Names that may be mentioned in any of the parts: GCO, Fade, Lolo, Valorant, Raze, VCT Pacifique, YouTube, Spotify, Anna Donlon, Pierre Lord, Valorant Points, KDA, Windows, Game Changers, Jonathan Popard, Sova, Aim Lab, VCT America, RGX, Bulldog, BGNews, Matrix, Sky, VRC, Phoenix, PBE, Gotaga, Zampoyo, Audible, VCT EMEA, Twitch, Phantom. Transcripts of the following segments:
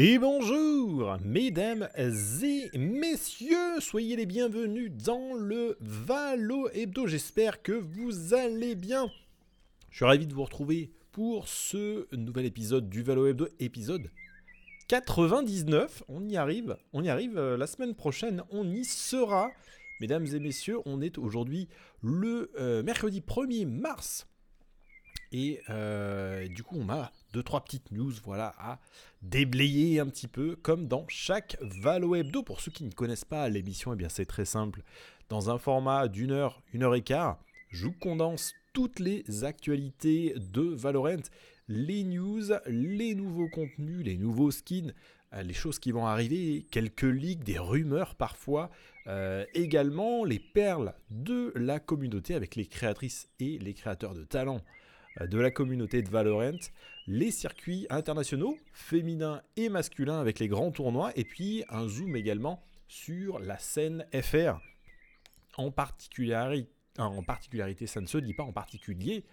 Et bonjour, mesdames et messieurs, soyez les bienvenus dans le Valo Hebdo. J'espère que vous allez bien. Je suis ravi de vous retrouver pour ce nouvel épisode du Valo Hebdo, épisode 99. On y arrive la semaine prochaine, on y sera. Mesdames et messieurs, on est aujourd'hui le mercredi 1er mars. Et du coup, on a 2-3 petites news à déblayer un petit peu, comme dans chaque Valo Hebdo. Pour ceux qui ne connaissent pas l'émission, eh bien c'est très simple. Dans un format d'1 heure, 1 heure et quart, je vous condense toutes les actualités de Valorant, les news, les nouveaux contenus, les nouveaux skins, les choses qui vont arriver, quelques leaks, des rumeurs parfois, également les perles de la communauté avec les créatrices et les créateurs de talent de la communauté de Valorant, les circuits internationaux, féminins et masculins avec les grands tournois, et puis un zoom également sur la scène FR. En particularité, ça ne se dit pas, en particulier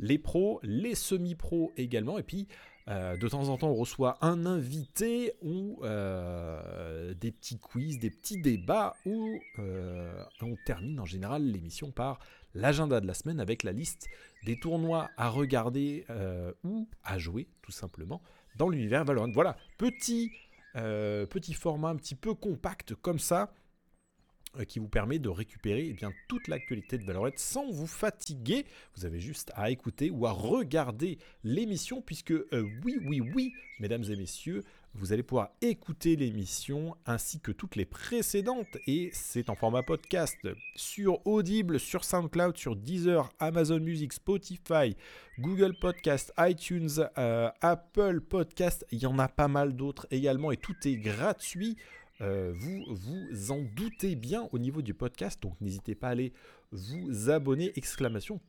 les pros, les semi-pros également, et puis de temps en temps on reçoit un invité ou des petits quiz, des petits débats où on termine en général l'émission par l'agenda de la semaine avec la liste des tournois à regarder ou à jouer tout simplement dans l'univers Valorant. Voilà, petit format un petit peu compact comme ça qui vous permet de récupérer toute l'actualité de Valorant sans vous fatiguer. Vous avez juste à écouter ou à regarder l'émission puisque oui, mesdames et messieurs, vous allez pouvoir écouter l'émission ainsi que toutes les précédentes, et c'est en format podcast sur Audible, sur SoundCloud, sur Deezer, Amazon Music, Spotify, Google Podcast, iTunes, Apple Podcast. Il y en a pas mal d'autres également et tout est gratuit. Vous vous en doutez bien au niveau du podcast, donc n'hésitez pas à aller vous abonner,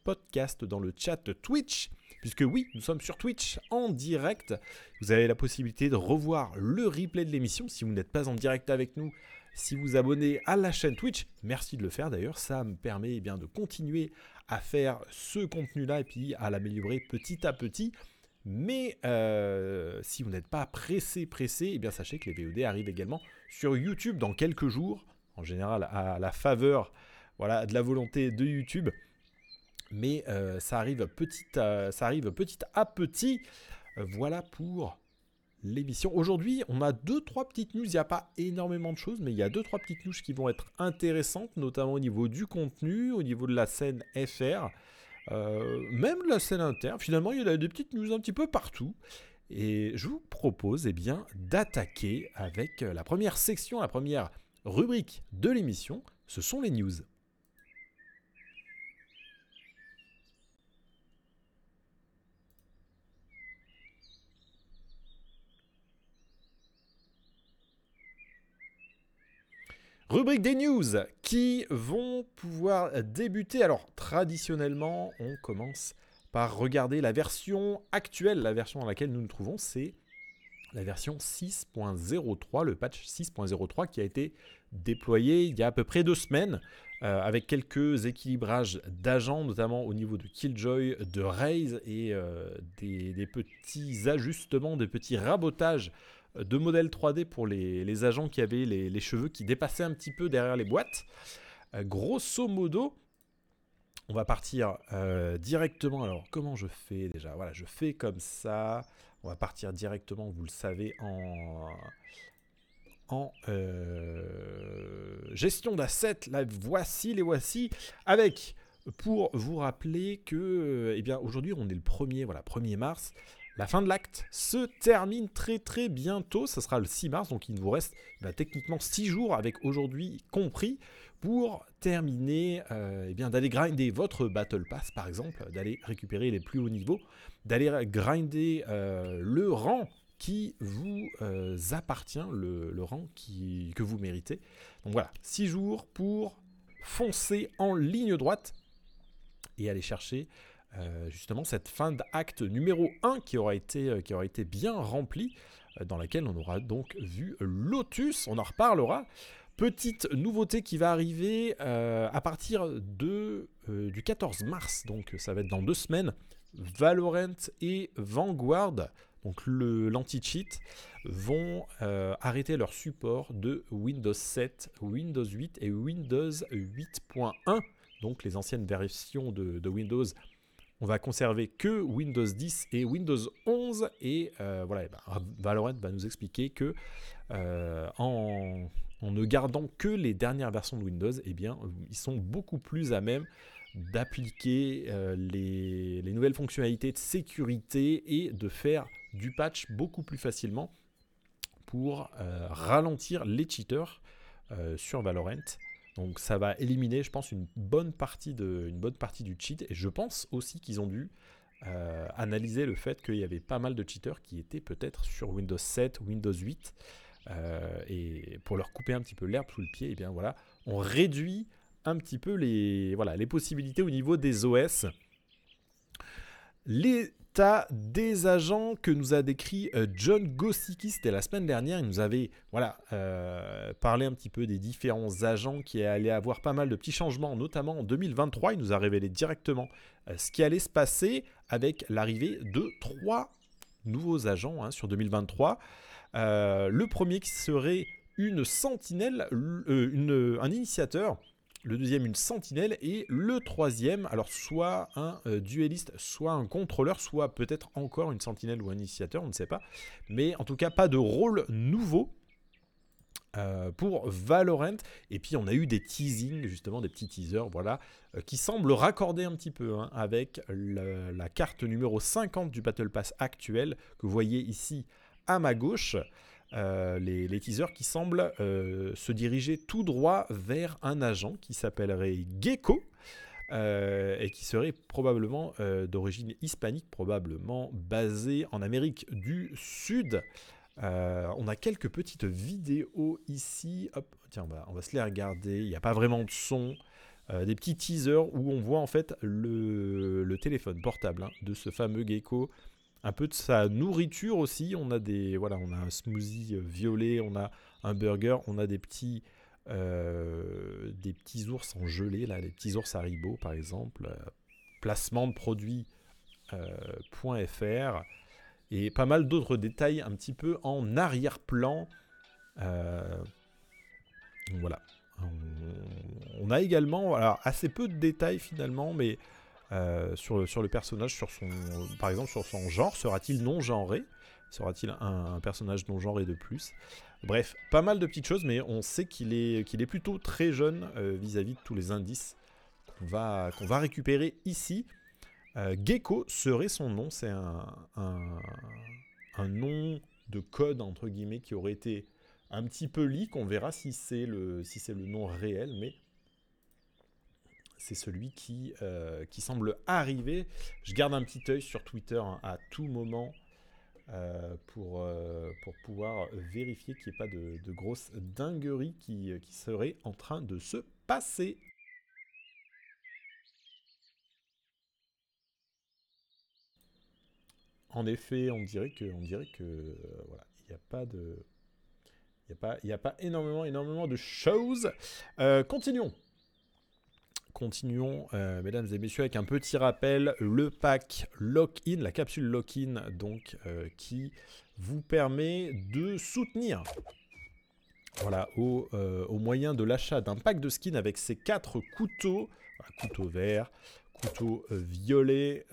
!podcast dans le chat Twitch, puisque oui, nous sommes sur Twitch en direct. Vous avez la possibilité de revoir le replay de l'émission si vous n'êtes pas en direct avec nous. Si vous abonnez à la chaîne Twitch, merci de le faire d'ailleurs, ça me permet de continuer à faire ce contenu-là et puis à l'améliorer petit à petit. Mais si vous n'êtes pas pressé, eh bien sachez que les VOD arrivent également sur YouTube dans quelques jours, en général à la faveur de la volonté de YouTube. Mais ça arrive petit à petit. Voilà pour l'émission. Aujourd'hui, on a 2-3 petites news. Il n'y a pas énormément de choses, mais il y a 2-3 petites news qui vont être intéressantes, notamment au niveau du contenu, au niveau de la scène FR. Même la scène interne, finalement il y a des petites news un petit peu partout, et je vous propose d'attaquer avec la première section, la première rubrique de l'émission, ce sont les news. Rubrique des news qui vont pouvoir débuter. Alors, traditionnellement, on commence par regarder la version actuelle. La version dans laquelle nous nous trouvons, c'est la version 6.03, le patch 6.03 qui a été déployé il y a à peu près 2 semaines, avec quelques équilibrages d'agents, notamment au niveau de Killjoy, de Raze et des petits ajustements, des petits rabotages de modèles 3D pour les agents qui avaient les cheveux qui dépassaient un petit peu derrière les boîtes. Grosso modo, on va partir directement. Alors, comment je fais déjà ? Voilà, je fais comme ça. On va partir directement, vous le savez, en gestion d'assets. Là, voici avec, pour vous rappeler que, aujourd'hui, on est le 1er mars. La fin de l'acte se termine très très bientôt, ça sera le 6 mars, donc il vous reste techniquement 6 jours avec aujourd'hui compris pour terminer, d'aller grinder votre Battle Pass par exemple, d'aller récupérer les plus hauts niveaux, d'aller grinder le rang qui vous appartient, le rang que vous méritez. Donc voilà, 6 jours pour foncer en ligne droite et aller chercher justement cette fin d'acte numéro 1 qui aura été bien remplie, dans laquelle on aura donc vu Lotus, on en reparlera. Petite nouveauté qui va arriver à partir du 14 mars, donc ça va être dans 2 semaines, Valorant et Vanguard, donc l'anti-cheat, vont arrêter leur support de Windows 7, Windows 8 et Windows 8.1. Donc les anciennes versions de Windows, on va conserver que Windows 10 et Windows 11. Et voilà, et ben, Valorant va nous expliquer que en ne gardant que les dernières versions de Windows, eh bien, ils sont beaucoup plus à même d'appliquer les nouvelles fonctionnalités de sécurité et de faire du patch beaucoup plus facilement pour ralentir les cheaters sur Valorant. Donc ça va éliminer, je pense, une bonne partie du cheat. Et je pense aussi qu'ils ont dû analyser le fait qu'il y avait pas mal de cheaters qui étaient peut-être sur Windows 7, Windows 8. Et pour leur couper un petit peu l'herbe sous le pied, et bien voilà, on réduit un petit peu les possibilités au niveau des OS. L'état des agents que nous a décrit John Gossicki, c'était la semaine dernière. Il nous avait parlé un petit peu des différents agents qui allaient avoir pas mal de petits changements, notamment en 2023. Il nous a révélé directement ce qui allait se passer avec l'arrivée de 3 nouveaux agents sur 2023. Le premier qui serait une sentinelle, un initiateur, le deuxième une sentinelle et le troisième, alors soit un dueliste, soit un contrôleur, soit peut-être encore une sentinelle ou un initiateur, on ne sait pas, mais en tout cas pas de rôle nouveau pour Valorant. Et puis on a eu des teasings, justement des petits teasers, voilà, qui semblent raccorder un petit peu avec la carte numéro 50 du Battle Pass actuel que vous voyez ici à ma gauche, les teasers qui semblent se diriger tout droit vers un agent qui s'appellerait Gecko et qui serait probablement d'origine hispanique, probablement basé en Amérique du Sud. On a quelques petites vidéos ici. Hop, tiens, on va se les regarder. Il n'y a pas vraiment de son. Des petits teasers où on voit en fait le téléphone portable de ce fameux Gecko. Un peu de sa nourriture aussi, on a un smoothie violet, on a un burger, on a des petits ours en gelée, là, les petits ours Haribo par exemple, placement de produits .fr, et pas mal d'autres détails un petit peu en arrière-plan. Voilà, on a également alors, assez peu de détails finalement, mais... sur le personnage, par exemple sur son genre, sera-t-il non-genré? Sera-t-il un personnage non-genré de plus? Bref, pas mal de petites choses, mais on sait qu'il est plutôt très jeune vis-à-vis de tous les indices qu'on va récupérer ici. Gecko serait son nom, c'est un nom de code entre guillemets qui aurait été un petit peu leak. On verra si c'est le nom réel, mais... c'est celui qui semble arriver. Je garde un petit œil sur Twitter à tout moment pour pouvoir vérifier qu'il n'y ait pas de grosses dingueries qui seraient en train de se passer. En effet, on dirait que voilà, il n'y a pas de... Il n'y a pas énormément de choses. Continuons, mesdames et messieurs, avec un petit rappel, le pack Lock-in, la capsule Lock-in, donc, qui vous permet de soutenir, voilà, au moyen de l'achat d'un pack de skins avec ces 4 couteaux, couteau vert, couteau violet,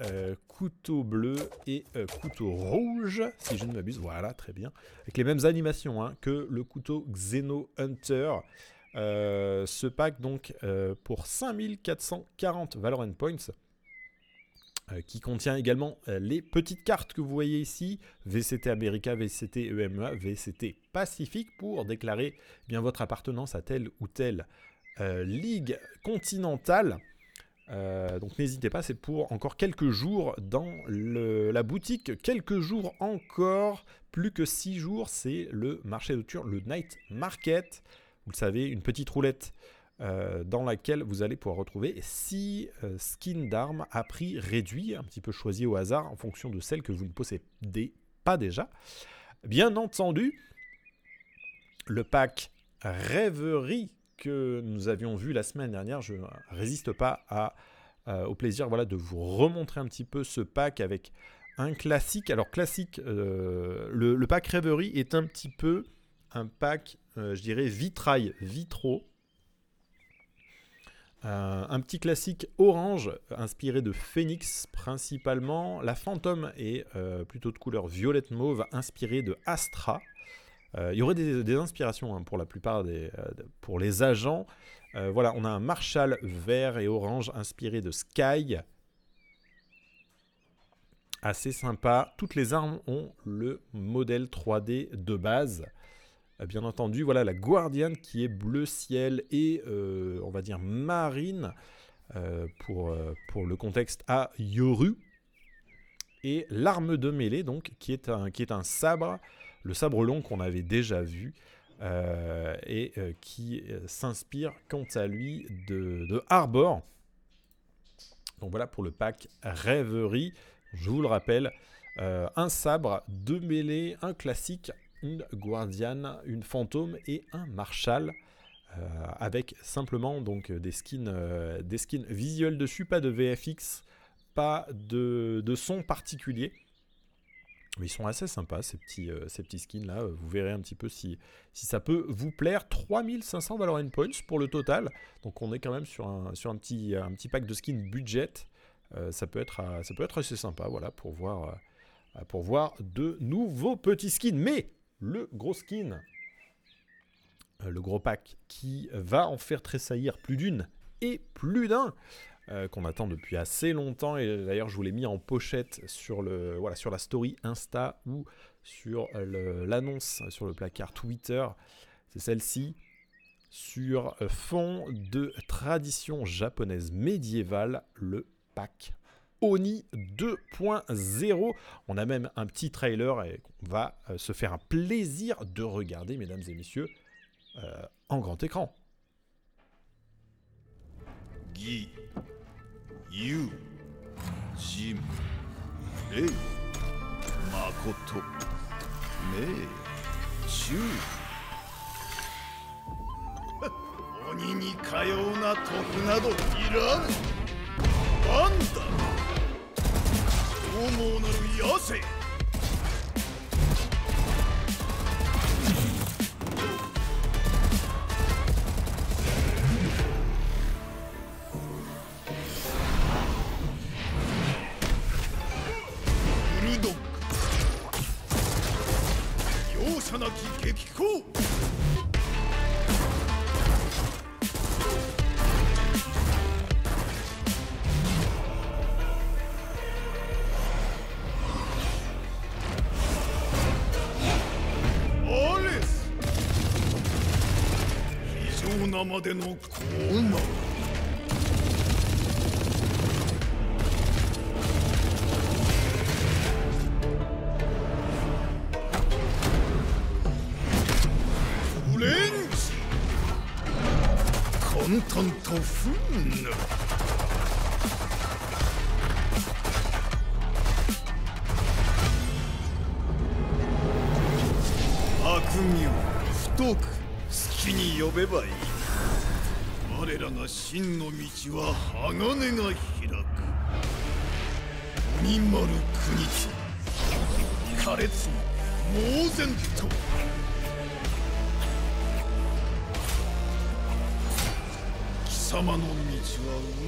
couteau bleu et couteau rouge, si je ne m'abuse, voilà, très bien, avec les mêmes animations que le couteau Xeno Hunter. Ce pack donc pour 5440 Valorant Points qui contient également les petites cartes que vous voyez ici, VCT America, VCT EMEA, VCT Pacifique, pour déclarer bien votre appartenance à telle ou telle ligue continentale. Donc n'hésitez pas, c'est pour encore quelques jours dans la boutique, quelques jours encore, plus que 6 jours, c'est le marché nocturne, le Night Market. Vous le savez, une petite roulette dans laquelle vous allez pouvoir retrouver 6 skins d'armes à prix réduit, un petit peu choisi au hasard en fonction de celles que vous ne possédez pas déjà. Bien entendu, le pack Réverie que nous avions vu la semaine dernière, je ne résiste pas au plaisir de vous remontrer un petit peu ce pack avec un classique. Alors classique, le pack Réverie est un petit peu un pack, je dirais, vitrail, vitro. Un petit classique orange, inspiré de Phoenix principalement. La Phantom est plutôt de couleur violette mauve, inspirée de Astra. Il y aurait des inspirations hein, pour la plupart pour les agents. Voilà, on a un Marshall vert et orange inspiré de Sky. Assez sympa. Toutes les armes ont le modèle 3D de base. Bien entendu, voilà la Guardian qui est bleu ciel et on va dire marine pour le contexte à Yoru. Et l'arme de mêlée donc qui est un sabre, le sabre long qu'on avait déjà vu et qui s'inspire quant à lui de Harbor. Donc voilà pour le pack Réverie. Je vous le rappelle, un sabre, deux mêlées, un classique, une Guardian, une Fantôme et un Marshall avec simplement donc des skins visuels dessus, pas de VFX, pas de son particulier. Mais ils sont assez sympas ces petits skins là, vous verrez un petit peu si ça peut vous plaire. 3500 Valorant Points pour le total, donc on est quand même sur un petit pack de skins budget. Ça peut être assez sympa, voilà, pour voir de nouveaux petits skins. Mais le gros skin, le gros pack qui va en faire tressaillir plus d'une et plus d'un, qu'on attend depuis assez longtemps. Et d'ailleurs, je vous l'ai mis en pochette sur la story Insta ou sur l'annonce sur le placard Twitter. C'est celle-ci, sur fond de tradition japonaise médiévale, le pack Oni 2.0. On a même un petit trailer et on va se faire un plaisir de regarder, mesdames et messieurs, en grand écran. Guy, Yu, Jim, Rei, Makoto, Mei, Chu. Oni ni kayou na toku nado iran. Banda. Des noms communs. Orange, content to fun. Akumi, futoku, suki ni yobeba ii. 彼らが真の道は鋼が開く。鬼丸国地、苛烈に猛然と。貴様の道は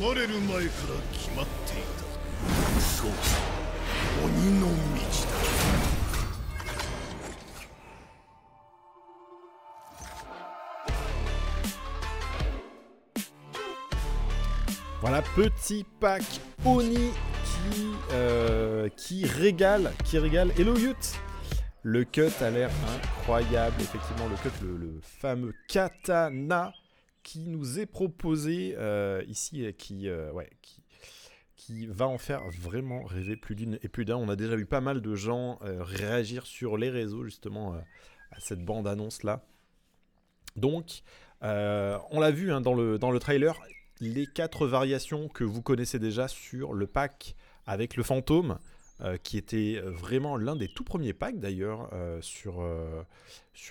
生まれる前から決まっていた。そう、鬼の道だ。 Voilà, petit pack Oni qui régale. Hello Youth. Le cut a l'air incroyable. Effectivement, le cut, le fameux katana qui nous est proposé ici, qui va en faire vraiment rêver plus d'une et plus d'un. On a déjà vu pas mal de gens réagir sur les réseaux justement à cette bande-annonce là. Donc, on l'a vu hein, dans le trailer. Les 4 variations que vous connaissez déjà sur le pack avec le Phantom, qui était vraiment l'un des tout premiers packs d'ailleurs sur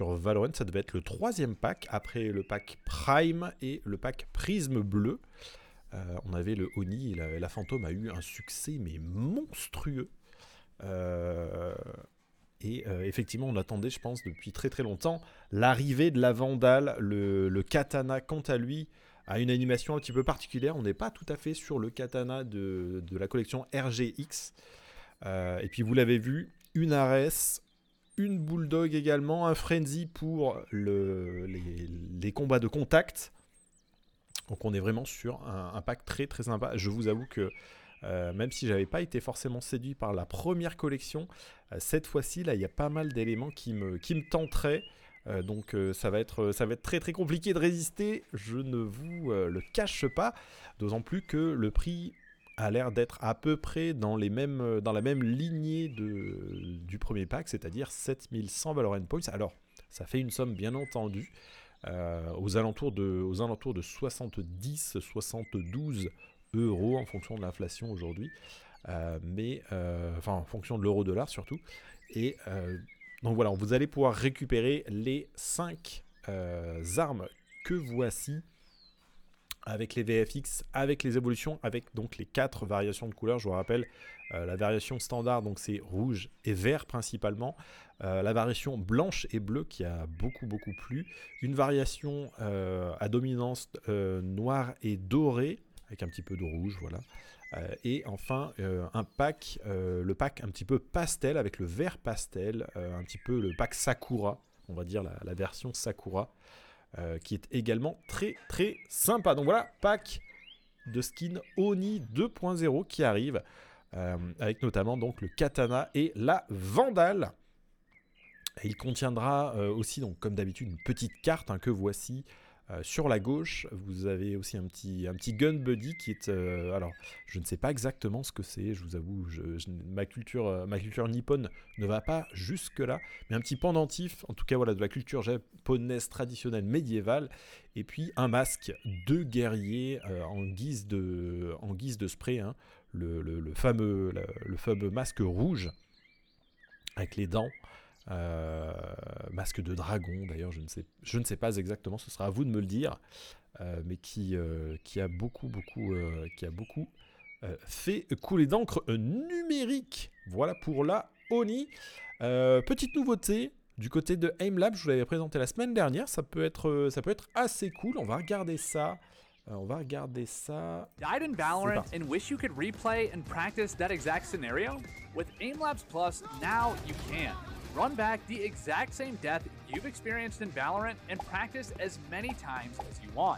Valorant. Ça devait être le 3e pack, après le pack Prime et le pack Prisme Bleu. On avait le Oni, et la Phantom a eu un succès mais monstrueux. Et effectivement, on attendait, je pense, depuis très très longtemps, l'arrivée de la Vandale. Le katana, quant à lui, a une animation un petit peu particulière. On n'est pas tout à fait sur le katana de la collection RGX. Et puis, vous l'avez vu, une Ares, une Bulldog également, un Frenzy pour les combats de contact. Donc, on est vraiment sur un pack très très sympa. Je vous avoue que même si j'avais pas été forcément séduit par la première collection, cette fois-ci là il y a pas mal d'éléments qui me tenteraient, donc ça va être très très compliqué de résister, je ne vous le cache pas, d'autant plus que le prix a l'air d'être à peu près dans la même lignée du premier pack, c'est-à-dire 7100 Valorant Points. Alors ça fait une somme bien entendu, aux alentours de 70-72 euros en fonction de l'inflation aujourd'hui, mais en fonction de l'euro-dollar surtout. Et donc voilà, vous allez pouvoir récupérer les 5 armes que voici, avec les VFX, avec les évolutions, avec donc les 4 variations de couleurs. Je vous rappelle, la variation standard, donc c'est rouge et vert principalement. La variation blanche et bleue qui a beaucoup beaucoup plu. Une variation à dominance noire et dorée, avec un petit peu de rouge, voilà. Et enfin, un pack, le pack un petit peu pastel, avec le vert pastel, un petit peu le pack Sakura, on va dire la version Sakura, qui est également très très sympa. Donc voilà, pack de skin Oni 2.0 qui arrive, avec notamment donc le katana et la vandale. Et il contiendra aussi, donc, comme d'habitude, une petite carte que voici. Sur la gauche, vous avez aussi un petit Gun Buddy qui est... alors, je ne sais pas exactement ce que c'est, je vous avoue, ma culture nippone ne va pas jusque-là, mais un petit pendentif, en tout cas voilà, de la culture japonaise traditionnelle médiévale, et puis un masque de guerrier en guise de spray, hein, le fameux masque rouge avec les dents. Masque de dragon d'ailleurs, je ne sais pas exactement, ce sera à vous de me le dire, mais qui a beaucoup fait couler d'encre numérique. Voilà pour la Oni. Petite nouveauté du côté de Aim Lab, je vous l'avais présenté la semaine dernière, ça peut être assez cool, on va regarder ça. Died in Valorant and wish you could replay and practice that exact scenario? With Aim Labs Plus, now you can. Run back the exact same death you've experienced in Valorant and practice as many times as you want.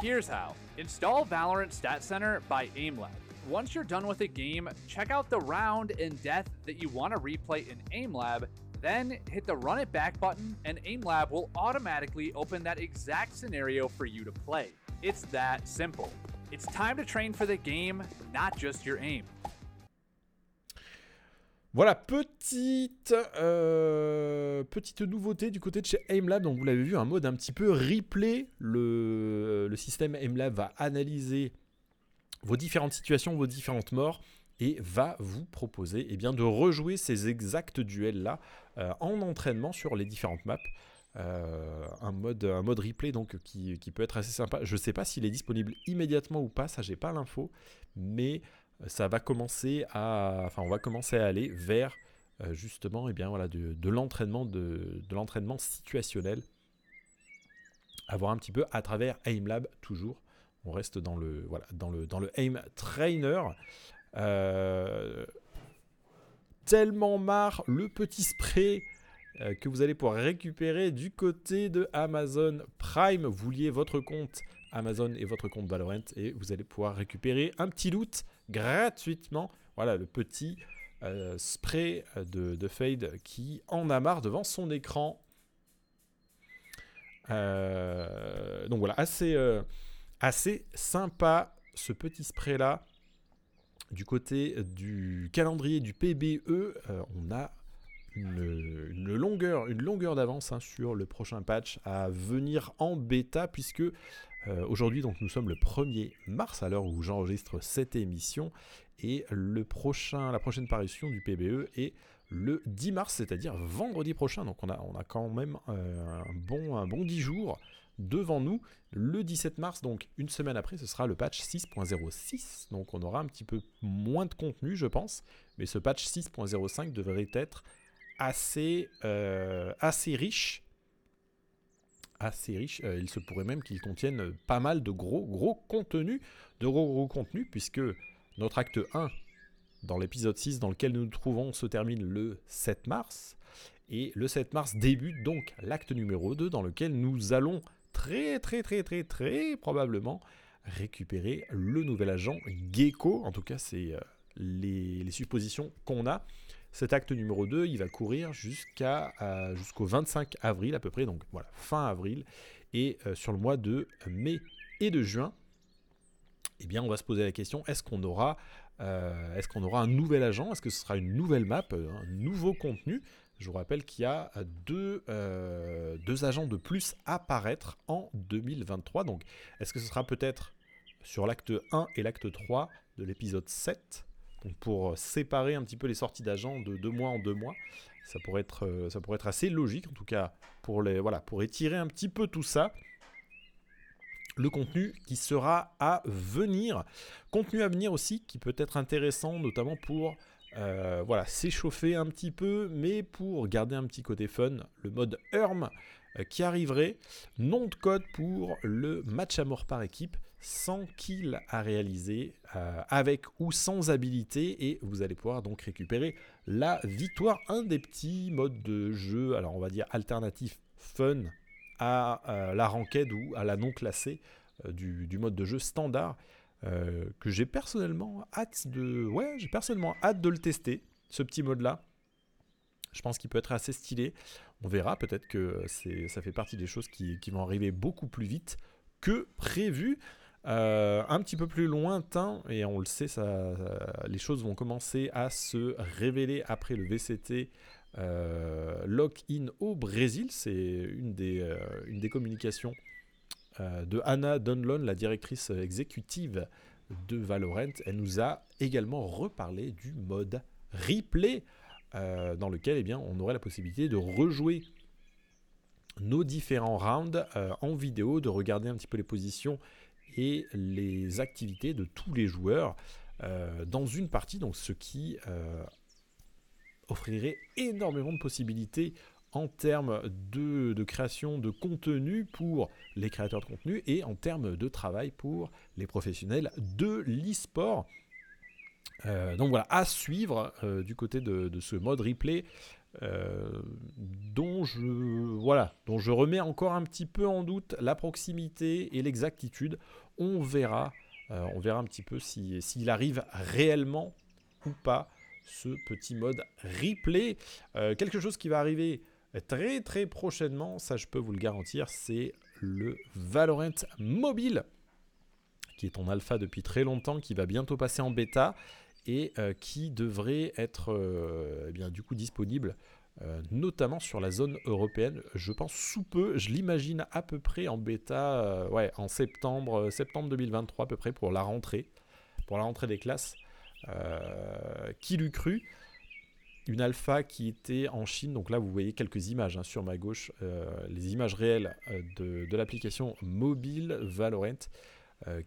Here's how. Install Valorant Stat Center by Aim Lab. Once you're done with a game, check out the round and death that you want to replay in Aim Lab, then hit the Run It Back button and Aim Lab will automatically open that exact scenario for you to play. It's that simple. It's time to train for the game, not just your aim. Voilà, petite nouveauté du côté de chez Aim Lab. Donc vous l'avez vu, un mode un petit peu replay. Le système Aim Lab va analyser vos différentes situations, vos différentes morts, et va vous proposer de rejouer ces exacts duels-là en entraînement sur les différentes maps. Un mode replay donc qui peut être assez sympa. Je ne sais pas s'il est disponible immédiatement ou pas, ça j'ai pas l'info, mais ça va commencer on va commencer à aller vers justement de l'entraînement situationnel à voir un petit peu à travers Aim Lab. Toujours on reste dans le Aim Trainer. Tellement marre le petit spray que vous allez pouvoir récupérer du côté de Amazon Prime. Vous liez votre compte Amazon et votre compte Valorant et vous allez pouvoir récupérer un petit loot gratuitement. Voilà le petit spray de Fade qui en a marre devant son écran. Donc voilà, assez sympa ce petit spray là. Du côté du calendrier du PBE, on a une longueur d'avance sur le prochain patch à venir en bêta, puisque aujourd'hui donc nous sommes le 1er mars à l'heure où j'enregistre cette émission, et la prochaine parution du PBE est le 10 mars, c'est-à-dire vendredi prochain. Donc on a quand même un bon 10 jours devant nous le 17 mars, donc une semaine après, ce sera le patch 6.06, donc on aura un petit peu moins de contenu je pense, mais ce patch 6.05 devrait être assez riche. Il se pourrait même qu'il contienne pas mal de gros contenu, puisque notre acte 1 dans l'épisode 6 dans lequel nous nous trouvons se termine le 7 mars, et le 7 mars débute donc l'acte numéro 2 dans lequel nous allons très probablement récupérer le nouvel agent Gecko. En tout cas, c'est les suppositions qu'on a. Cet acte numéro 2, il va courir jusqu'au 25 avril à peu près, donc voilà, fin avril. Et sur le mois de mai et de juin, eh bien, on va se poser la question, est-ce qu'on aura un nouvel agent? Est-ce que ce sera une nouvelle map, un nouveau contenu? Je vous rappelle qu'il y a deux agents de plus à apparaître en 2023. Donc, est-ce que ce sera peut-être sur l'acte 1 et l'acte 3 de l'épisode 7? Donc pour séparer un petit peu les sorties d'agents de 2 mois en 2 mois, ça pourrait être assez logique, en tout cas pour étirer un petit peu tout ça, le contenu qui sera à venir. Contenu à venir aussi qui peut être intéressant, notamment pour s'échauffer un petit peu, mais pour garder un petit côté fun, le mode ERM qui arriverait, nom de code pour le match à mort par équipe, 100 kills à réaliser avec ou sans habilité, et vous allez pouvoir donc récupérer la victoire. Un des petits modes de jeu, alors on va dire alternatif fun à la ranked ou à la non classée du mode de jeu standard, que j'ai personnellement hâte de le tester, ce petit mode là. Je pense qu'il peut être assez stylé. On verra, peut-être que ça fait partie des choses qui vont arriver beaucoup plus vite que prévu. Un petit peu plus lointain, et on le sait, les choses vont commencer à se révéler après le VCT Lock-in au Brésil. C'est une des communications de Anna Donlon, la directrice exécutive de Valorant. Elle nous a également reparlé du mode replay, dans lequel on aurait la possibilité de rejouer nos différents rounds en vidéo, de regarder un petit peu les positions et les activités de tous les joueurs dans une partie, donc ce qui offrirait énormément de possibilités en termes de création de contenu pour les créateurs de contenu et en termes de travail pour les professionnels de l'e-sport. Donc voilà, à suivre du côté de ce mode replay dont je remets encore un petit peu en doute la proximité et l'exactitude. On verra un petit peu s'il arrive réellement ou pas, ce petit mode replay. Quelque chose qui va arriver très prochainement, ça je peux vous le garantir, c'est le Valorant mobile, qui est en alpha depuis très longtemps, qui va bientôt passer en bêta et qui devrait être disponible notamment sur la zone européenne, je pense sous peu. Je l'imagine à peu près en bêta en septembre 2023 à peu près, pour la rentrée des classes. Qui l'eût cru? Une alpha qui était en Chine, donc là vous voyez quelques images sur ma gauche, les images réelles de l'application mobile Valorant,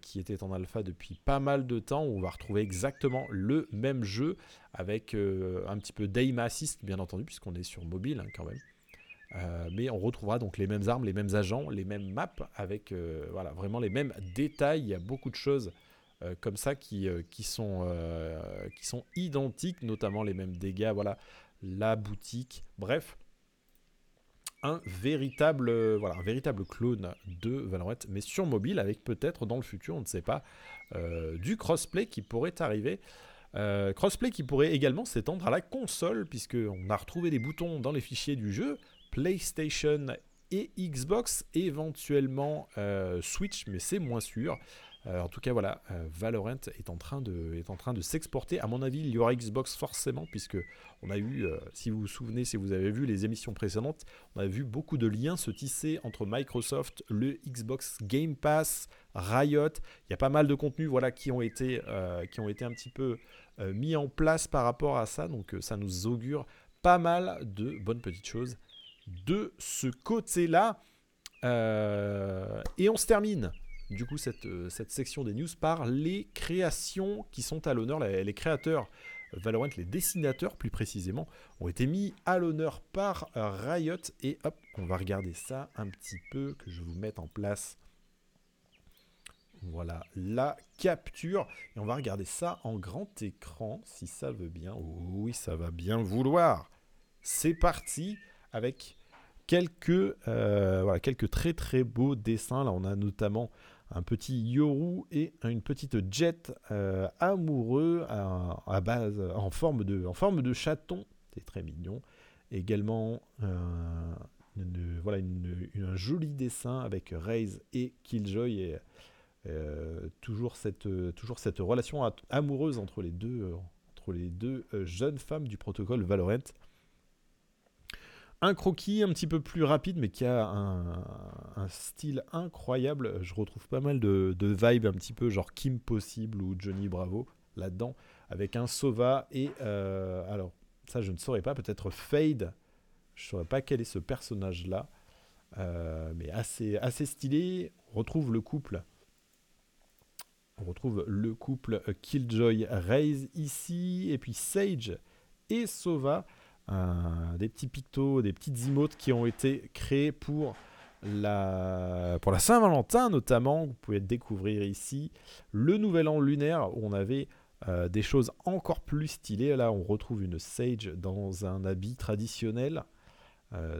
qui était en alpha depuis pas mal de temps, où on va retrouver exactement le même jeu avec un petit peu d'aim assist bien entendu, puisqu'on est sur mobile quand même, mais on retrouvera donc les mêmes armes, les mêmes agents, les mêmes maps, avec vraiment les mêmes détails. Il y a beaucoup de choses comme ça qui sont identiques, notamment les mêmes dégâts, la boutique, bref, un véritable clone de Valorant, mais sur mobile, avec peut-être dans le futur, on ne sait pas, du crossplay qui pourrait arriver. Crossplay qui pourrait également s'étendre à la console, puisqu'on a retrouvé des boutons dans les fichiers du jeu, PlayStation et Xbox, éventuellement Switch, mais c'est moins sûr. En tout cas, Valorant est en train de s'exporter. À mon avis, il y aura Xbox forcément, puisque on a eu, si vous vous souvenez, si vous avez vu les émissions précédentes, on a vu beaucoup de liens se tisser entre Microsoft, le Xbox Game Pass, Riot. Il y a pas mal de contenus, qui ont été un petit peu mis en place par rapport à ça. Donc, ça nous augure pas mal de bonnes petites choses de ce côté-là. Et on se termine du coup cette section des news par les créations qui sont à l'honneur. Les créateurs Valorant, les dessinateurs plus précisément, ont été mis à l'honneur par Riot. Et hop, on va regarder ça un petit peu, que je vous mette en place. Voilà la capture. Et on va regarder ça en grand écran, si ça veut bien. Oh, oui, ça va bien vouloir. C'est parti avec quelques très très beaux dessins. Là, on a notamment un petit Yoru et une petite Jet amoureux à base, en forme de chaton. C'est très mignon. Également, un joli dessin avec Raze et Killjoy. Et toujours cette relation amoureuse entre les deux, jeunes femmes du protocole Valorant. Un croquis un petit peu plus rapide, mais qui a un style incroyable. Je retrouve pas mal de vibes un petit peu genre Kim Possible ou Johnny Bravo là-dedans, avec un Sova et alors ça je ne saurais pas, peut-être Fade. Je ne saurais pas quel est ce personnage-là, mais assez stylé. On retrouve le couple. Killjoy Raze ici, et puis Sage et Sova. Des petits pictos, des petites emotes qui ont été créés pour la Saint-Valentin notamment. Vous pouvez découvrir ici le nouvel an lunaire où on avait des choses encore plus stylées. Là on retrouve une Sage dans un habit traditionnel,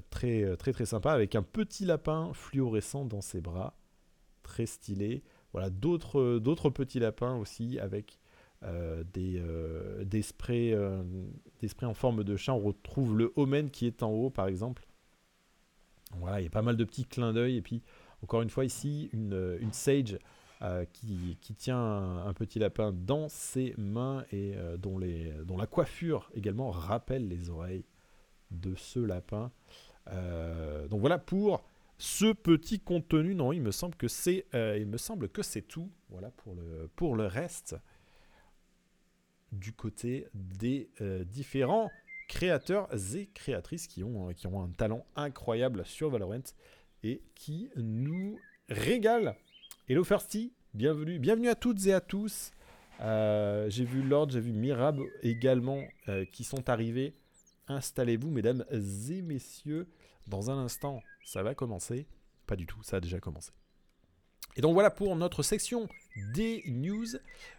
très, très très sympa, avec un petit lapin fluorescent dans ses bras, très stylé. Voilà, d'autres petits lapins aussi avec des sprays en forme de chat. On retrouve le Omen qui est en haut par exemple. Voilà, il y a pas mal de petits clins d'œil. Et puis encore une fois ici une Sage qui tient un petit lapin dans ses mains et dont la coiffure également rappelle les oreilles de ce lapin. Donc voilà pour ce petit contenu. Non, il me semble que c'est tout. Voilà pour le reste du côté des différents créateurs et créatrices qui ont un talent incroyable sur Valorant et qui nous régalent. Hello Firsty, bienvenue à toutes et à tous. J'ai vu Lord, j'ai vu Mirab également qui sont arrivés. Installez-vous mesdames et messieurs, dans un instant ça va commencer. Pas du tout, ça a déjà commencé. Et donc voilà pour notre section des news.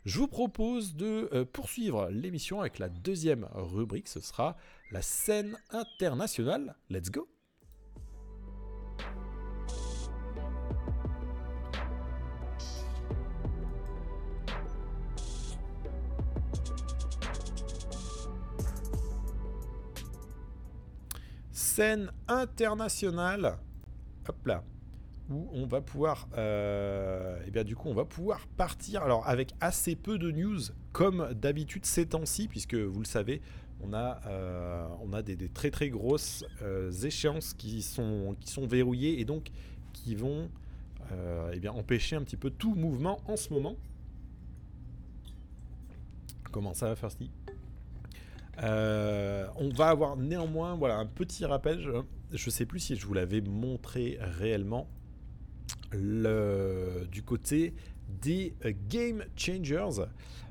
Je vous propose de poursuivre l'émission avec la deuxième rubrique. Ce sera la scène internationale. Let's go! Scène internationale. Hop là. Où on va pouvoir, partir. Alors avec assez peu de news comme d'habitude ces temps-ci, puisque vous le savez, on a des très très grosses échéances qui sont verrouillées et donc qui vont empêcher un petit peu tout mouvement en ce moment. Comment ça va, Firsty? On va avoir néanmoins un petit rappel. Je sais plus si je vous l'avais montré réellement. Du côté des Game Changers,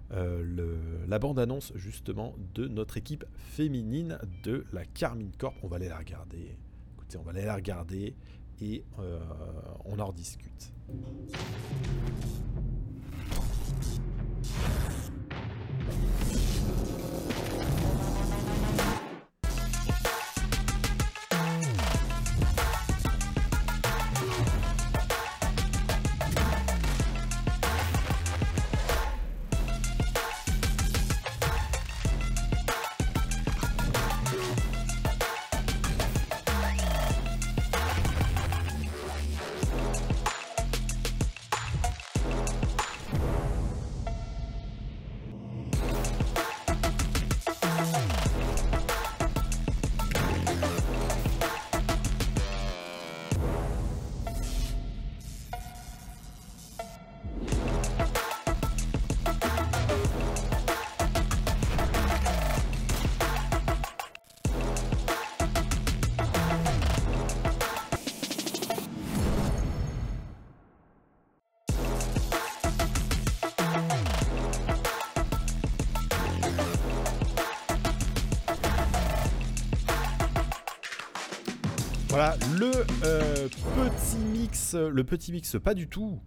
la bande-annonce justement de notre équipe féminine de la Carmine Corp. On va aller la regarder. Écoutez, on va aller la regarder et on en rediscute. Voilà le petit mix pas du tout,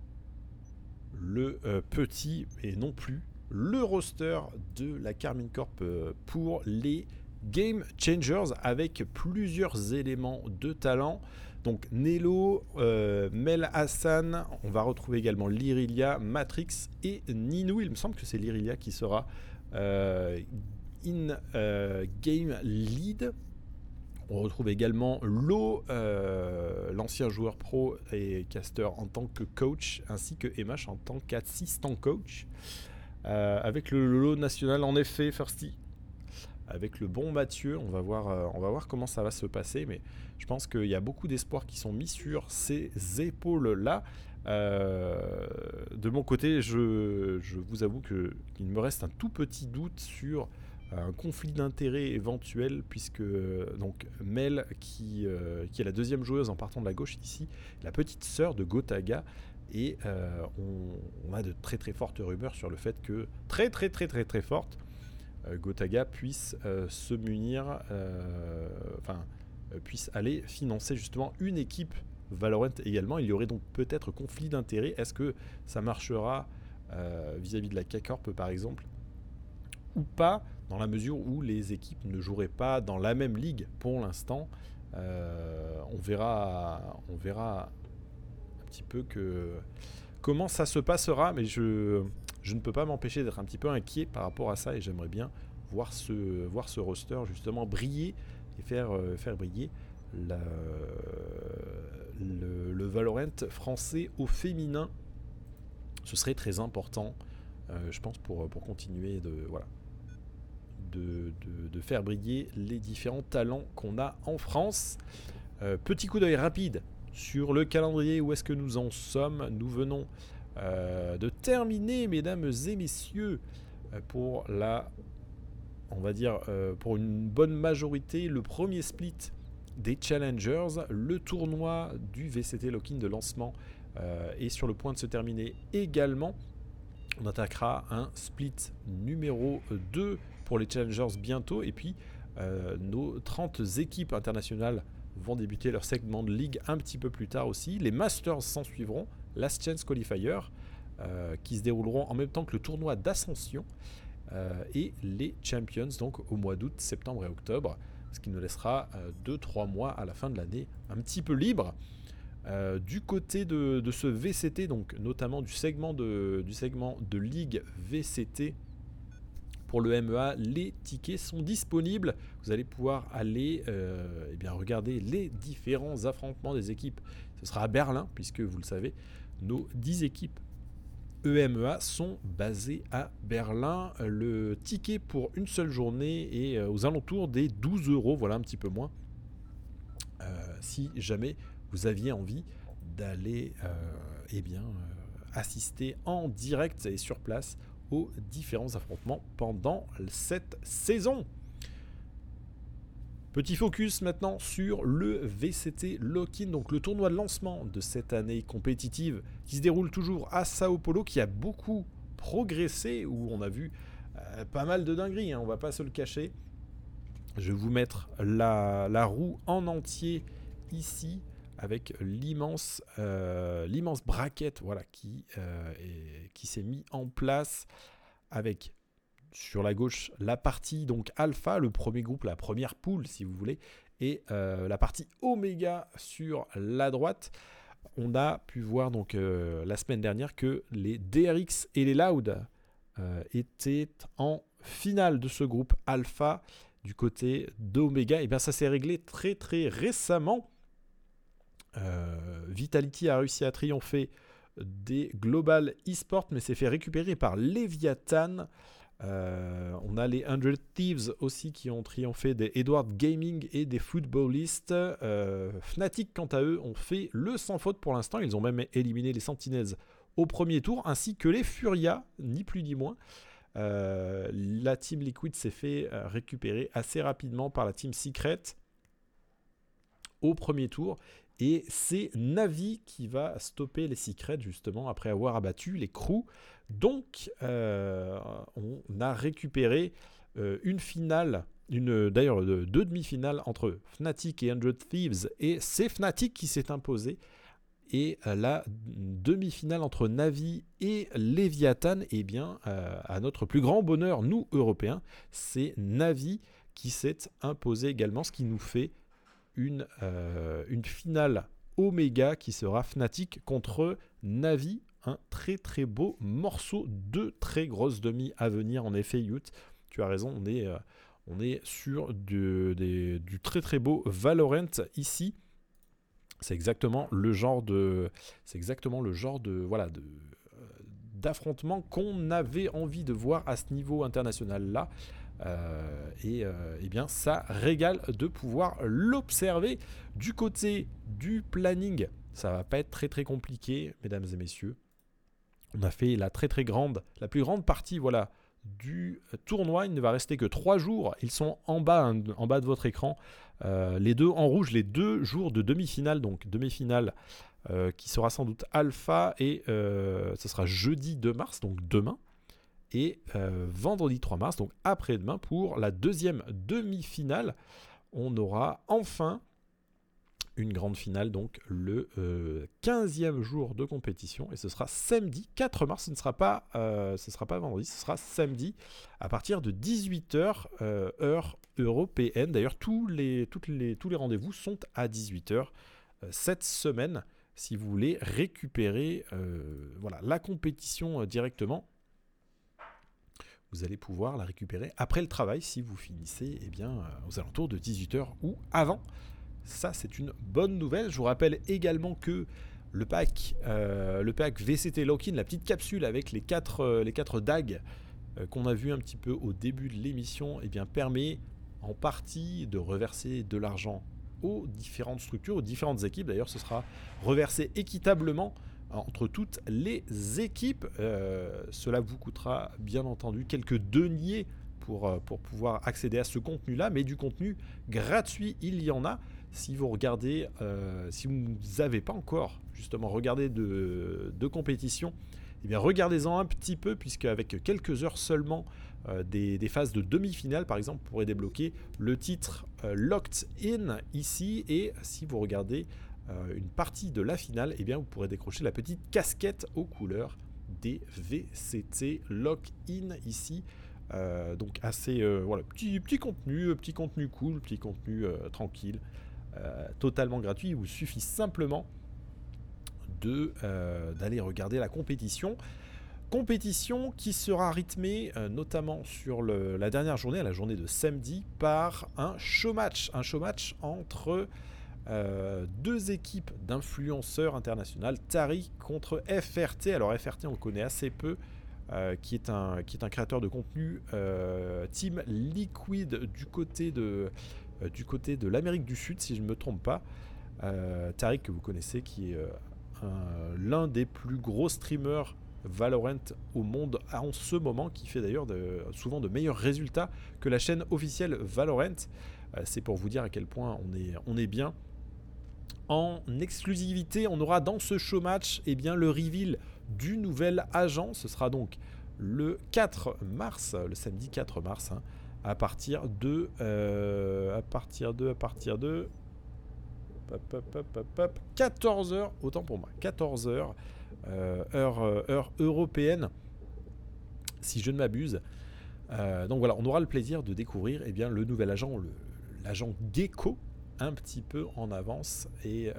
le petit et non plus, le roster de la Carmine Corp pour les Game Changers avec plusieurs éléments de talent. Donc Nello, Mel Hassan, on va retrouver également Lyrilia, Matrix et Ninou. Il me semble que c'est Lyrilia qui sera in-game lead. On retrouve également Lo, l'ancien joueur pro et caster en tant que coach, ainsi que MH en tant qu'assistant coach. Avec le Lolo national en effet, Firsty. Avec le bon Mathieu, on va voir comment ça va se passer, mais je pense qu'il y a beaucoup d'espoirs qui sont mis sur ces épaules-là. De mon côté, je vous avoue qu'il me reste un tout petit doute sur un conflit d'intérêts éventuel, puisque donc Mel, qui est la deuxième joueuse en partant de la gauche ici, la petite sœur de Gotaga, et on a de très très fortes rumeurs sur le fait que, très fortes, Gotaga puisse se munir, puisse aller financer justement une équipe Valorant également. Il y aurait donc peut-être conflit d'intérêts. Est-ce que ça marchera vis-à-vis de la K-Corp par exemple ou pas, dans la mesure où les équipes ne joueraient pas dans la même ligue pour l'instant? On verra un petit peu comment ça se passera, mais je ne peux pas m'empêcher d'être un petit peu inquiet par rapport à ça, et j'aimerais bien voir ce roster justement briller et faire briller le Valorant français au féminin. Ce serait très important, je pense, pour continuer de faire briller les différents talents qu'on a en France. Petit coup d'œil rapide sur le calendrier, où est-ce que nous en sommes. Nous venons de terminer, mesdames et messieurs, pour une bonne majorité, le premier split des Challengers. Le tournoi du VCT Lock-in de lancement est sur le point de se terminer également. On attaquera un split numéro 2 pour les Challengers bientôt, et puis nos 30 équipes internationales vont débuter leur segment de ligue un petit peu plus tard aussi. Les Masters s'en suivront, Last Chance Qualifier, qui se dérouleront en même temps que le tournoi d'ascension, et les Champions donc au mois d'août, septembre et octobre, ce qui nous laissera 2-3 mois à la fin de l'année un petit peu libre. Du côté de ce VCT, donc notamment du segment de ligue VCT pour le MEA, les tickets sont disponibles. Vous allez pouvoir aller regarder les différents affrontements des équipes. Ce sera à Berlin, puisque vous le savez, nos 10 équipes EMEA sont basées à Berlin. Le ticket pour une seule journée est aux alentours des 12 €, voilà un petit peu moins. Si jamais vous aviez envie d'aller assister en direct et sur place aux différents affrontements pendant cette saison. Petit focus maintenant sur le VCT Lock-in, donc le tournoi de lancement de cette année compétitive qui se déroule toujours à Sao Paulo, qui a beaucoup progressé, où on a vu pas mal de dingueries, on va pas se le cacher. Je vais vous mettre la roue en entier ici, avec l'immense bracket qui s'est mis en place, avec sur la gauche la partie donc alpha, le premier groupe, la première poule si vous voulez, et la partie oméga sur la droite. On a pu voir donc la semaine dernière que les DRX et les Loud étaient en finale de ce groupe alpha. Du côté d'oméga, et bien ça s'est réglé très très récemment. Vitality a réussi à triompher des Global eSports, mais s'est fait récupérer par Leviathan. On a les 100 Thieves aussi qui ont triomphé des Edward Gaming et des Footballistes. Fnatic, quant à eux, ont fait le sans faute pour l'instant. Ils ont même éliminé les Sentinels au premier tour, ainsi que les Furia, ni plus ni moins. La Team Liquid s'est fait récupérer assez rapidement par la Team Secret au premier tour. Et c'est Navi qui va stopper les Secrets, justement, après avoir abattu les Crew. Donc, on a récupéré une finale D'ailleurs, deux demi-finales entre Fnatic et 100 Thieves, et c'est Fnatic qui s'est imposé. Et la demi-finale entre Navi et Léviathan, eh bien, à notre plus grand bonheur, nous, Européens, c'est Navi qui s'est imposé également, ce qui nous fait une finale Omega qui sera Fnatic contre Navi. Un très très beau morceau, de très grosses demi à venir. En effet, Yout, tu as raison, on est sur du très très beau Valorant ici. C'est exactement le genre d'affrontement qu'on avait envie de voir à ce niveau international là. Et bien ça régale de pouvoir l'observer. Du côté du planning, ça va pas être très très compliqué, mesdames et messieurs. On a fait la plus grande partie, voilà, du tournoi. Il ne va rester que 3 jours. Ils sont en bas de votre écran. Les deux en rouge, les deux jours de demi-finale. Donc demi-finale qui sera sans doute alpha, et ce sera jeudi 2 mars, donc demain, et vendredi 3 mars, donc après-demain, pour la deuxième demi-finale. On aura enfin une grande finale, donc le 15e jour de compétition, et ce sera samedi 4 mars, ce ne sera pas vendredi, ce sera samedi à partir de 18h heure européenne. D'ailleurs, tous les rendez-vous sont à 18h cette semaine, si vous voulez récupérer la compétition directement. Vous allez pouvoir la récupérer après le travail si vous finissez aux alentours de 18h ou avant. Ça, c'est une bonne nouvelle. Je vous rappelle également que le pack VCT Lock-in, la petite capsule avec les 4 dagues qu'on a vu un petit peu au début de l'émission, permet en partie de reverser de l'argent aux différentes structures, aux différentes équipes. D'ailleurs, ce sera reversé équitablement entre toutes les équipes. Cela vous coûtera bien entendu quelques deniers pour pouvoir accéder à ce contenu-là, mais du contenu gratuit, il y en a. Si vous regardez, si vous n'avez pas encore justement regardé de compétition, regardez-en un petit peu, puisque avec quelques heures seulement des phases de demi-finale, par exemple, vous pourrez débloquer le titre Locked In ici, et si vous regardez une partie de la finale, vous pourrez décrocher la petite casquette aux couleurs des VCT Lock-In ici. Donc assez petit contenu cool, petit contenu tranquille, totalement gratuit. Il vous suffit simplement d'aller regarder la compétition qui sera rythmée notamment sur la dernière journée, la journée de samedi, par un show match entre deux équipes d'influenceurs internationales, Tari contre FRT. Alors FRT, on connaît assez peu, qui est un créateur de contenu Team Liquid du côté de l'Amérique du Sud, si je ne me trompe pas. Tariq, que vous connaissez, qui est l'un des plus gros streamers Valorant au monde en ce moment, qui fait d'ailleurs souvent de meilleurs résultats que la chaîne officielle Valorant. C'est pour vous dire à quel point on est bien. En exclusivité, on aura dans ce show match le reveal du nouvel agent. Ce sera donc le 4 mars, le samedi 4 mars, hein, à partir de 14h, autant pour moi, 14h heure européenne, si je ne m'abuse. Donc voilà, on aura le plaisir de découvrir le nouvel agent, l'agent Gecko, un petit peu en avance, et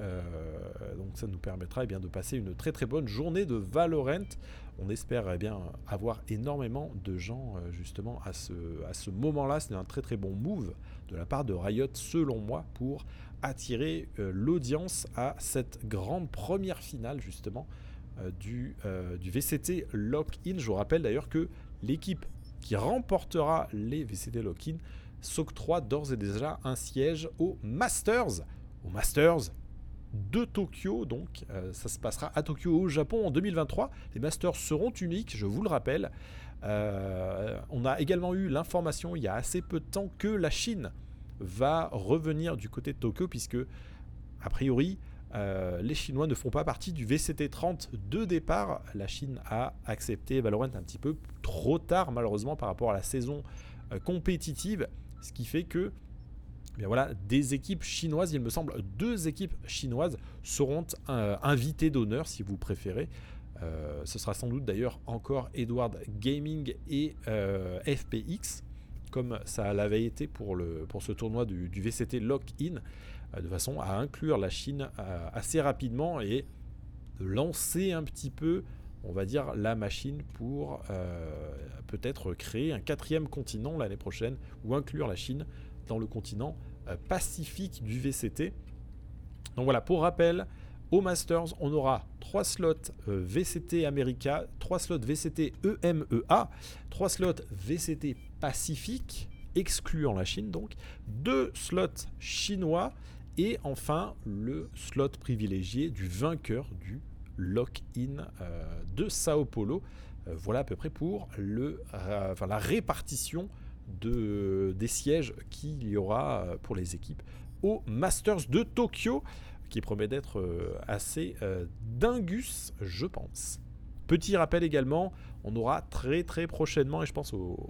donc ça nous permettra de passer une très très bonne journée de Valorant. On espère avoir énormément de gens justement à ce moment-là. C'est un très très bon move de la part de Riot, selon moi, pour attirer l'audience à cette grande première finale justement du VCT Lock-in. Je vous rappelle d'ailleurs que l'équipe qui remportera les VCT Lock-in s'octroie d'ores et déjà un siège aux Masters de Tokyo. Donc ça se passera à Tokyo, au Japon, en 2023. Les Masters seront uniques, je vous le rappelle. On a également eu l'information il y a assez peu de temps que la Chine va revenir du côté de Tokyo, puisque a priori les Chinois ne font pas partie du VCT 30 de départ. La Chine a accepté Valorant un petit peu trop tard, malheureusement, par rapport à la saison compétitive. ce qui fait que bien voilà, des équipes chinoises, il me semble, 2 équipes chinoises seront invitées d'honneur, si vous préférez. Ce sera sans doute d'ailleurs encore Edward Gaming et FPX, comme ça l'avait été pour ce tournoi du VCT Lock-In, de façon à inclure la Chine assez rapidement et lancer un petit peu, on va dire, la machine pour peut-être créer un 4e continent l'année prochaine, ou inclure la Chine dans le continent pacifique du VCT. Donc voilà, pour rappel, au Masters, on aura 3 slots VCT America, 3 slots VCT EMEA, 3 slots VCT Pacifique, excluant la Chine donc, 2 slots chinois, et enfin le slot privilégié du vainqueur du lock-in de Sao Paulo. Voilà à peu près pour la répartition des sièges qu'il y aura pour les équipes au Masters de Tokyo, qui promet d'être assez dingus, je pense. Petit rappel également, on aura très très prochainement, et je pense au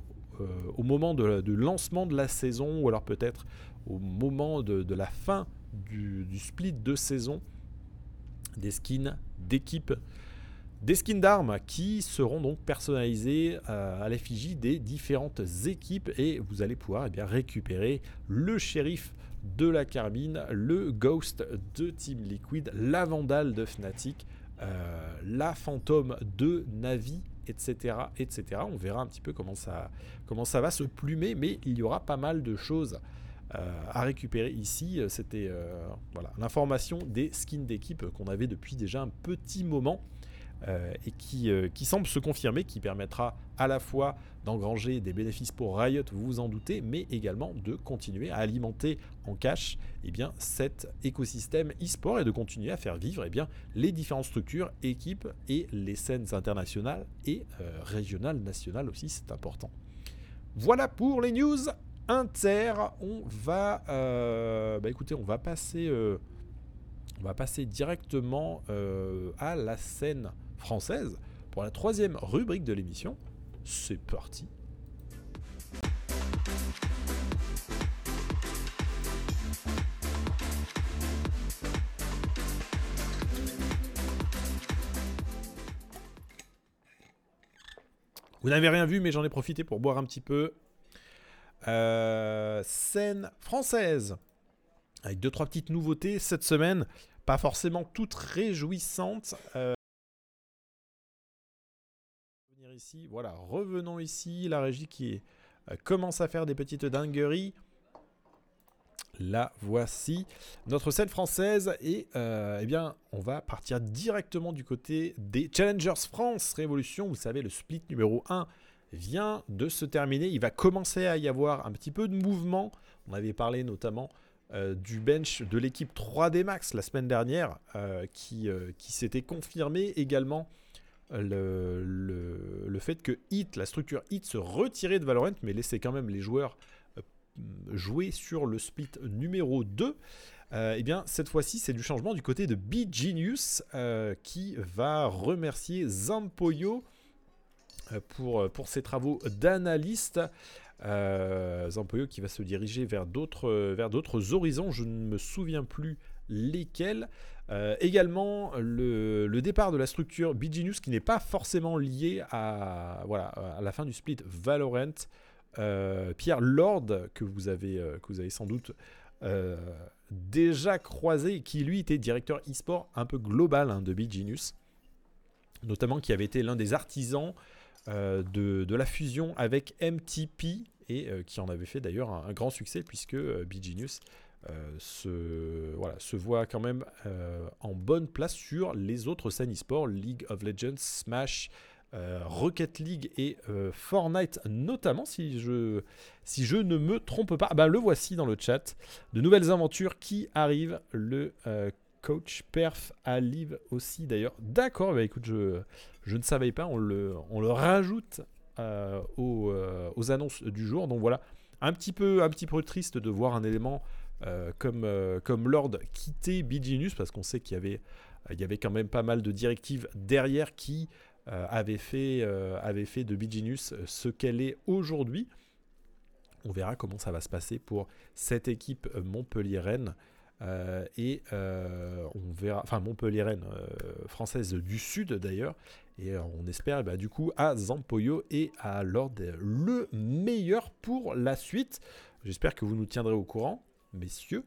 moment du lancement de la saison, ou alors peut-être au moment de la fin du split de saison, des skins d'équipe, des skins d'armes qui seront donc personnalisés à l'effigie des différentes équipes, et vous allez pouvoir récupérer le shérif de la Carbine, le Ghost de Team Liquid, la Vandale de Fnatic, la Phantom de Navi, etc., etc. On verra un petit peu comment ça va se plumer, mais il y aura pas mal de choses à récupérer ici. C'était l'information des skins d'équipe qu'on avait depuis déjà un petit moment, et qui semble se confirmer, qui permettra à la fois d'engranger des bénéfices pour Riot, vous vous en doutez, mais également de continuer à alimenter en cash cet écosystème e-sport, et de continuer à faire vivre les différentes structures, équipes et les scènes internationales et régionales, nationales aussi, c'est important. Voilà pour les news inter. On va écoutez, on va passer directement à la scène française pour la 3e rubrique de l'émission. C'est parti. Vous n'avez rien vu, mais j'en ai profité pour boire un petit peu. Scène française, avec 2-3 petites nouveautés cette semaine, pas forcément toutes réjouissantes. Ici, voilà, revenons ici, la régie qui commence à faire des petites dingueries. La voici, notre scène française, et on va partir directement du côté des Challengers France Révolution. Vous savez, le split numéro 1 vient de se terminer, il va commencer à y avoir un petit peu de mouvement. On avait parlé notamment du bench de l'équipe 3D Max la semaine dernière, qui s'était confirmé également. Le fait que la structure HIT se retirait de Valorant, mais laissait quand même les joueurs jouer sur le split numéro 2, cette fois-ci c'est du changement du côté de B-Genius, qui va remercier Zampoyo pour ses travaux d'analyste. Zampoyo qui va se diriger vers d'autres horizons, je ne me souviens plus lesquels. Également le départ de la structure BGNews, qui n'est pas forcément lié à la fin du split Valorant. Pierre Lord, que vous avez sans doute déjà croisé, qui lui était directeur e-sport un peu global de BGNews, notamment, qui avait été l'un des artisans de la fusion avec MTP, et qui en avait fait d'ailleurs un grand succès, puisque BGNews se voit quand même en bonne place sur les autres scènes e-sport, League of Legends, Smash, Rocket League et Fortnite notamment, si je ne me trompe pas. Le voici dans le chat, de nouvelles aventures qui arrivent, le coach Perf arrive aussi d'ailleurs. D'accord, écoute, je ne savais pas, on le rajoute aux annonces du jour. Donc voilà, un petit peu triste de voir un élément comme Lord quittait BGNews, parce qu'on sait qu'il y avait quand même pas mal de directives derrière qui avaient fait de BGNews ce qu'elle est aujourd'hui. On verra comment ça va se passer pour cette équipe Montpellier-Rennes. On verra, enfin Montpellier-Rennes française du Sud d'ailleurs, et on espère du coup à Zampoyo et à Lorde le meilleur pour la suite. J'espère que vous nous tiendrez au courant, messieurs.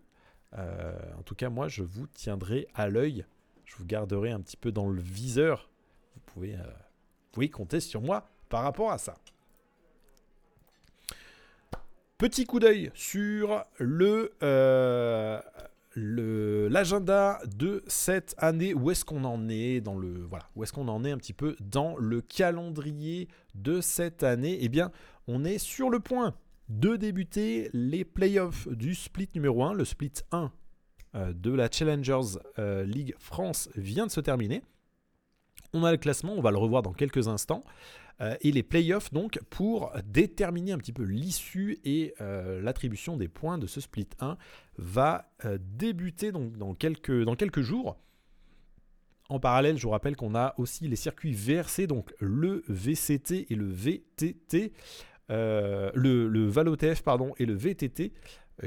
En tout cas, moi je vous tiendrai à l'œil, je vous garderai un petit peu dans le viseur. Vous pouvez compter sur moi par rapport à ça. Petit coup d'œil sur l'agenda de cette année. Où est-ce qu'on en est dans le où est-ce qu'on en est un petit peu dans le calendrier de cette année? Eh bien, on est sur le point de débuter les playoffs du split numéro 1. Le split 1 de la Challengers League France vient de se terminer. On a le classement, on va le revoir dans quelques instants. Et les playoffs donc pour déterminer un petit peu l'issue et l'attribution des points de ce split 1 va débuter donc dans quelques jours. En parallèle, je vous rappelle qu'on a aussi les circuits VRC, donc le VCT et le VTT, le Valo TF pardon et le VTT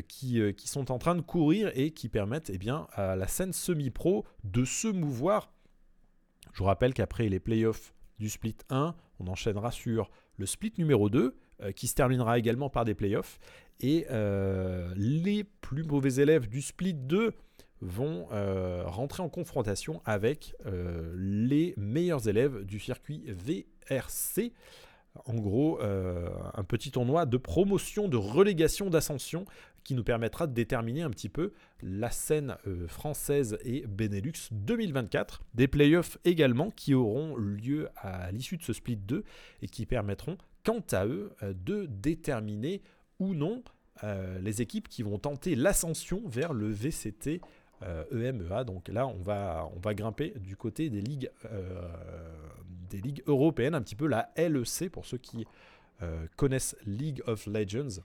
qui sont en train de courir et qui permettent à la scène semi-pro de se mouvoir. Je vous rappelle qu'après les playoffs du split 1, on enchaînera sur le split numéro 2 qui se terminera également par des playoffs, et les plus mauvais élèves du split 2 vont rentrer en confrontation avec les meilleurs élèves du circuit VRC. En gros, un petit tournoi de promotion, de relégation, d'ascension qui nous permettra de déterminer un petit peu la scène française et Benelux 2024. Des playoffs également qui auront lieu à l'issue de ce split 2 et qui permettront, quant à eux, de déterminer ou non les équipes qui vont tenter l'ascension vers le VCT EMEA. Donc là, on va grimper du côté des ligues européennes, un petit peu la LEC pour ceux qui connaissent League of Legends.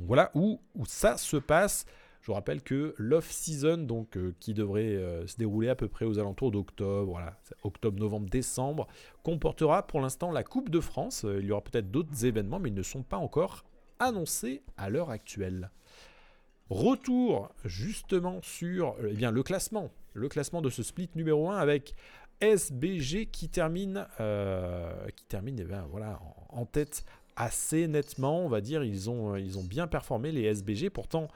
Voilà où ça se passe. Je vous rappelle que l'off-season, donc qui devrait se dérouler à peu près aux alentours d'octobre, octobre, novembre, décembre, comportera pour l'instant la Coupe de France. Il y aura peut-être d'autres événements, mais ils ne sont pas encore annoncés à l'heure actuelle. Retour justement sur le classement de ce split numéro 1 avec SBG qui termine en tête assez nettement, on va dire. Ils ont bien performé, les SBG. Pourtant,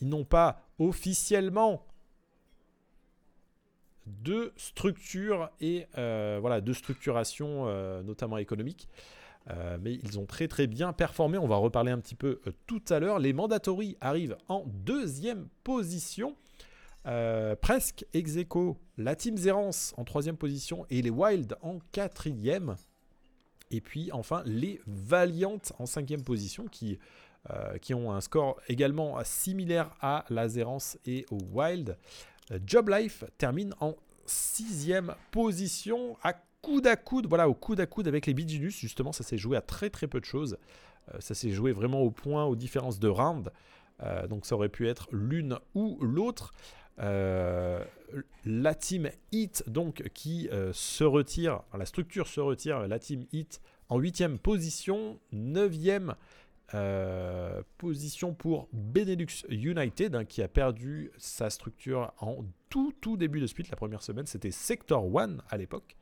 ils n'ont pas officiellement de structure et de structuration notamment économique. Mais ils ont très très bien performé. On va reparler un petit peu tout à l'heure. Les Mandatory arrivent en deuxième position. Presque ex aequo. La Team Zérance en troisième position et les Wild en quatrième. Et puis enfin les Valiant en cinquième position qui ont un score également similaire à la Zérance et au Wild. Job Life termine en sixième position au coude à coude avec les Bidinus. Justement, ça s'est joué à très très peu de choses. Ça s'est joué vraiment au point, aux différences de round. Donc ça aurait pu être l'une ou l'autre. La team Heat donc qui se retire, la structure se retire, la team Heat en 8e position, 9e position pour Benelux United qui a perdu sa structure en tout début de split. La première semaine c'était Sector 1 à l'époque,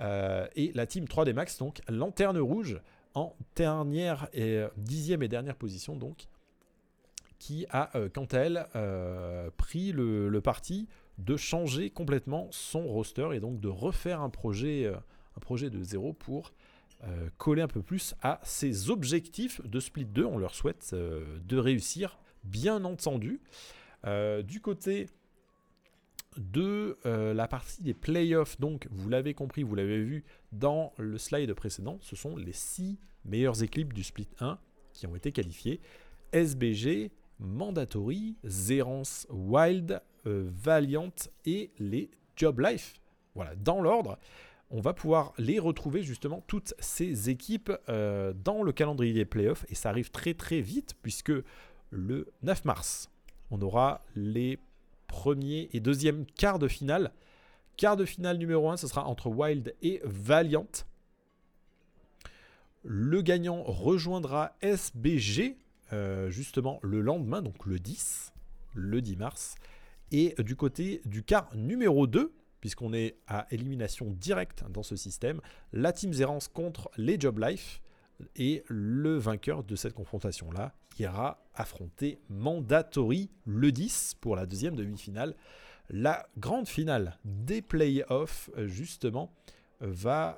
et la team 3D Max donc lanterne rouge en 10e et dernière position donc, qui a quant à elle pris le parti de changer complètement son roster et donc de refaire un projet de zéro pour coller un peu plus à ses objectifs de Split 2. On leur souhaite de réussir, bien entendu. Du côté de la partie des playoffs, donc vous l'avez compris, vous l'avez vu dans le slide précédent, ce sont les 6 meilleures équipes du Split 1 qui ont été qualifiées. SBG, Mandatory, Zérance, Wild, Valiant et les Job Life. Voilà, dans l'ordre, on va pouvoir les retrouver justement toutes ces équipes dans le calendrier des playoffs, et ça arrive très très vite puisque le 9 mars, on aura les premiers et deuxièmes quarts de finale. Quart de finale numéro 1, ce sera entre Wild et Valiant. Le gagnant rejoindra SBG justement le lendemain, donc le 10, le 10 mars. Et du côté du quart numéro 2, puisqu'on est à élimination directe dans ce système, la Team Zérance contre les Job Life. Et le vainqueur de cette confrontation-là ira affronter Mandatory le 10 pour la deuxième demi-finale. La grande finale des playoffs, justement, va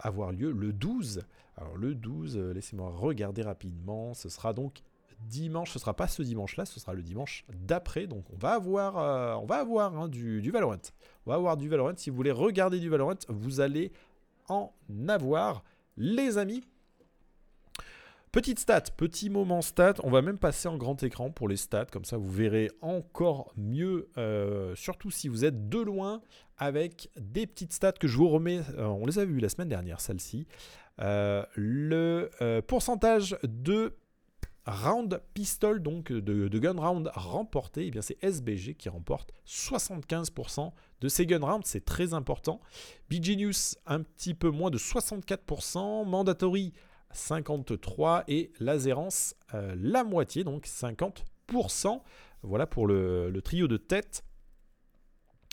avoir lieu le 12. Alors le 12, laissez-moi regarder rapidement, ce sera donc dimanche, ce ne sera pas ce dimanche-là, ce sera le dimanche d'après. Donc on va avoir hein, du Valorant. On va avoir du Valorant. Si vous voulez regarder du Valorant, vous allez en avoir, les amis. Petite stat, petit moment stat. On va même passer en grand écran pour les stats. Comme ça, vous verrez encore mieux. Surtout si vous êtes de loin, avec des petites stats que je vous remets. On les a vues la semaine dernière, celle-ci. Le pourcentage de round pistol, donc de gun round remporté, eh bien c'est SBG qui remporte 75% de ces gun rounds, c'est très important. BG News, un petit peu moins de 64%, Mandatory 53% et Lazérance la moitié, donc 50%. Voilà pour le trio de tête.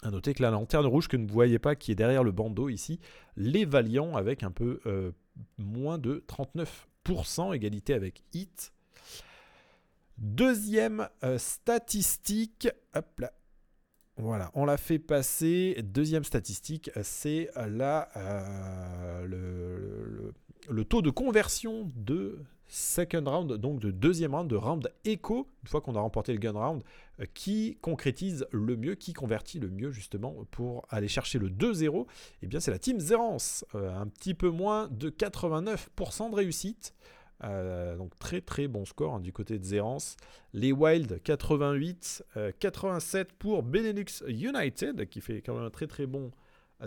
À noter que la lanterne rouge que vous ne voyez pas, qui est derrière le bandeau ici, les Valiants avec un peu moins de 39%, égalité avec Hit. Deuxième statistique, hop là, voilà, on l'a fait passer. Deuxième statistique, c'est le taux de conversion de second round, donc de deuxième round, de round écho, une fois qu'on a remporté le gun round, qui concrétise le mieux, qui convertit le mieux justement pour aller chercher le 2-0, eh bien c'est la Team Zérance, un petit peu moins de 89% de réussite. Donc très très bon score hein, du côté de Zérance. Les Wild 88, 87 pour Benelux United qui fait quand même un très très bon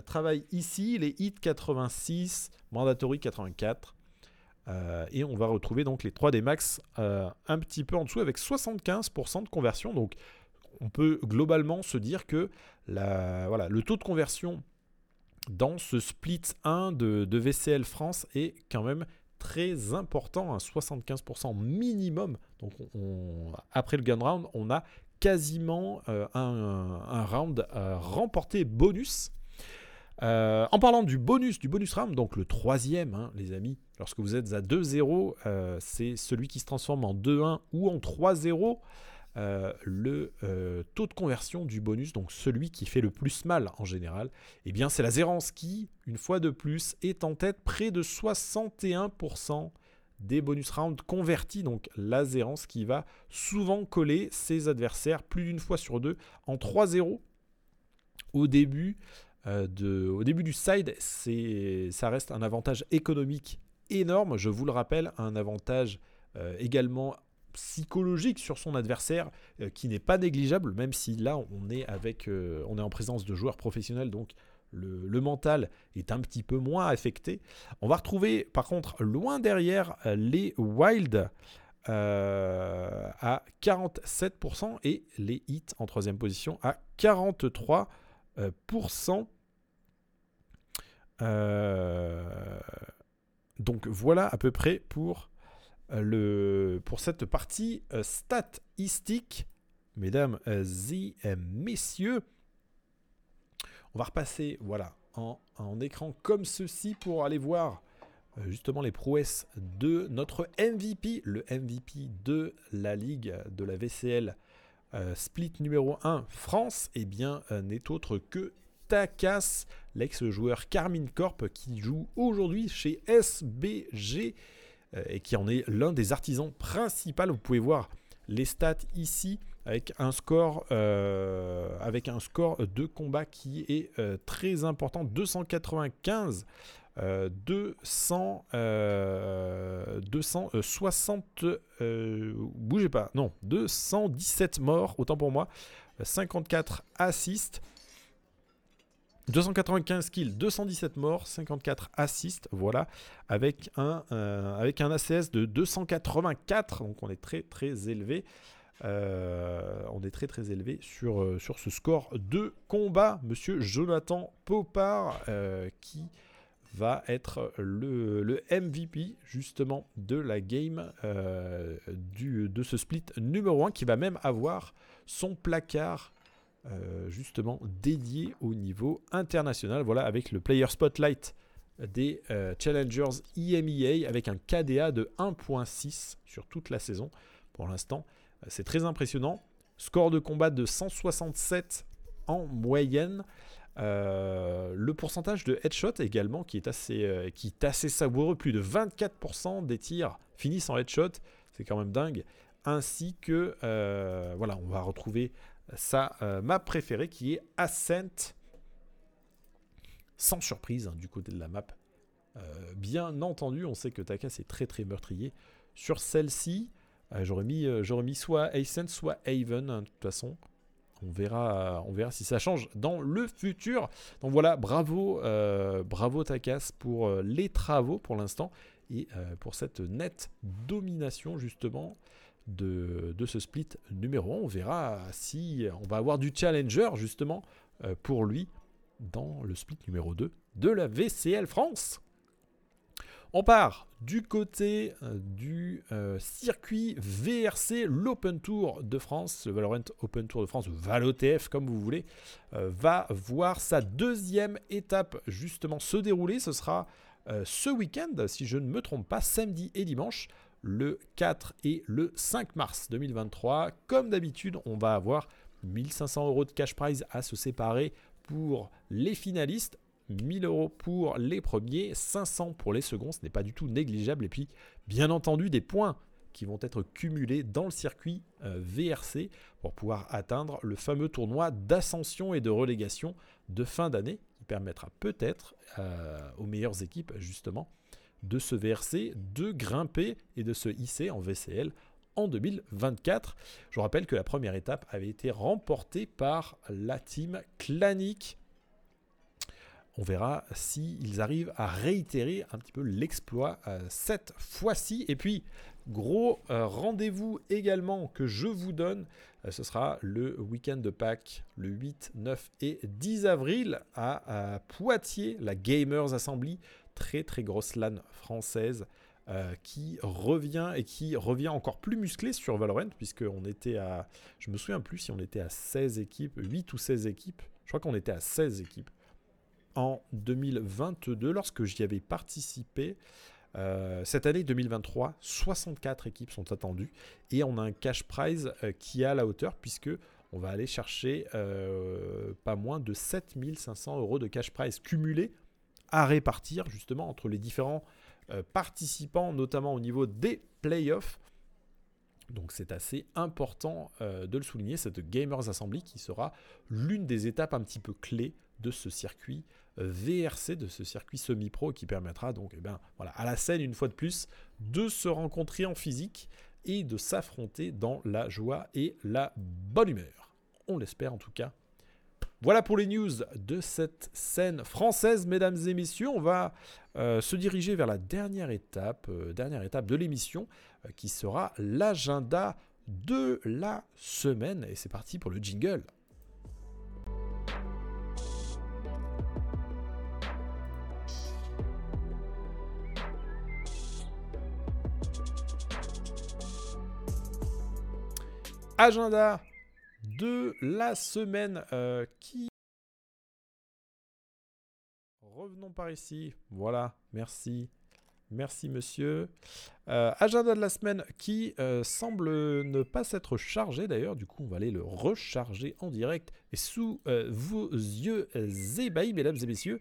travail ici. Les Hits 86, Mandatory 84 et on va retrouver donc les 3D Max un petit peu en dessous avec 75% de conversion. Donc on peut globalement se dire que le taux de conversion dans ce split 1 de VCL France est quand même très important, hein, 75% minimum. Donc après le gun round, on a quasiment un round remporté bonus. En parlant du bonus round, donc le troisième, hein, les amis, lorsque vous êtes à 2-0, c'est celui qui se transforme en 2-1 ou en 3-0. Le taux de conversion du bonus, donc celui qui fait le plus mal en général, eh bien c'est la Zérance qui, une fois de plus, est en tête, près de 61% des bonus rounds convertis. Donc la Zérance qui va souvent coller ses adversaires plus d'une fois sur deux en 3-0 au début du side. Ça reste un avantage économique énorme, je vous le rappelle, un avantage également psychologique sur son adversaire qui n'est pas négligeable, même si là on est en présence de joueurs professionnels, donc le mental est un petit peu moins affecté. On va retrouver par contre loin derrière les Wild à 47% et les Hits en troisième position à 43%. Donc voilà à peu près pour cette partie statistique, mesdames et messieurs. On va repasser voilà, en écran comme ceci pour aller voir justement les prouesses de notre MVP, le MVP de la Ligue de la VCL Split numéro 1 France, et eh bien n'est autre que Takas, l'ex-joueur Carmine Corp qui joue aujourd'hui chez SBG et qui en est l'un des artisans principaux. Vous pouvez voir les stats ici avec un score de combat qui est très important, 295, 217 morts, autant pour moi, 54 assists, 295 kills, 217 morts, 54 assists, voilà, avec un ACS de 284, donc on est très très élevé. Sur ce score de combat, monsieur Jonathan Popard qui va être le MVP justement de la game de ce split numéro 1, qui va même avoir son placard justement dédié au niveau international. Voilà, avec le player spotlight des Challengers EMEA avec un KDA de 1.6 sur toute la saison. Pour l'instant, c'est très impressionnant. Score de combat de 167 en moyenne. Le pourcentage de headshot également qui est assez savoureux, plus de 24% des tirs finissent en headshot, c'est quand même dingue. Ainsi que voilà, on va retrouver sa map préférée qui est Ascent, sans surprise hein, du côté de la map. Bien entendu, on sait que Taka c'est très très meurtrier sur celle-ci. J'aurais mis soit Ascent soit Haven hein, de toute façon. On verra si ça change dans le futur. Donc voilà, bravo Takas pour les travaux pour l'instant et pour cette nette domination justement de ce split numéro 1. On verra si on va avoir du challenger justement pour lui dans le split numéro 2 de la VCL France. On part du côté du circuit VRC, l'Open Tour de France, le Valorant Open Tour de France, ValoTF comme vous voulez, va voir sa deuxième étape justement se dérouler. Ce sera ce week-end, si je ne me trompe pas, samedi et dimanche, le 4 et le 5 mars 2023. Comme d'habitude, on va avoir 1 500 € de cash prize à se séparer pour les finalistes. 1 000 € pour les premiers, 500 pour les seconds, ce n'est pas du tout négligeable. Et puis, bien entendu, des points qui vont être cumulés dans le circuit VRC pour pouvoir atteindre le fameux tournoi d'ascension et de relégation de fin d'année qui permettra peut-être aux meilleures équipes, justement, de ce VRC, de grimper et de se hisser en VCL en 2024. Je vous rappelle que la première étape avait été remportée par la team Clanic. On verra s'ils arrivent à réitérer un petit peu l'exploit cette fois-ci. Et puis, gros rendez-vous également que je vous donne. Ce sera le week-end de Pâques, le 8, 9 et 10 avril à Poitiers, la Gamers Assembly. Très, très grosse LAN française qui revient et qui revient encore plus musclée sur Valorant. Puisqu'on était à... Je me souviens plus si on était à 16 équipes, 8 ou 16 équipes. Je crois qu'on était à 16 équipes. En 2022, lorsque j'y avais participé, cette année 2023, 64 équipes sont attendues et on a un cash prize qui est à la hauteur puisque on va aller chercher pas moins de 7 500 € de cash prize cumulés à répartir justement entre les différents participants, notamment au niveau des playoffs. Donc c'est assez important de le souligner, cette Gamers Assembly qui sera l'une des étapes un petit peu clés de ce circuit VRC, de ce circuit semi-pro, qui permettra donc voilà, à la scène une fois de plus de se rencontrer en physique et de s'affronter dans la joie et la bonne humeur. On l'espère en tout cas. Voilà pour les news de cette scène française, mesdames et messieurs. On va se diriger vers la dernière étape de l'émission qui sera l'agenda de la semaine. Et c'est parti pour le jingle. Agenda de la semaine qui... Revenons par ici. Voilà, merci. Merci monsieur. Agenda de la semaine qui semble ne pas s'être chargé d'ailleurs. Du coup, on va aller le recharger en direct et sous vos yeux ébahis, mesdames et messieurs.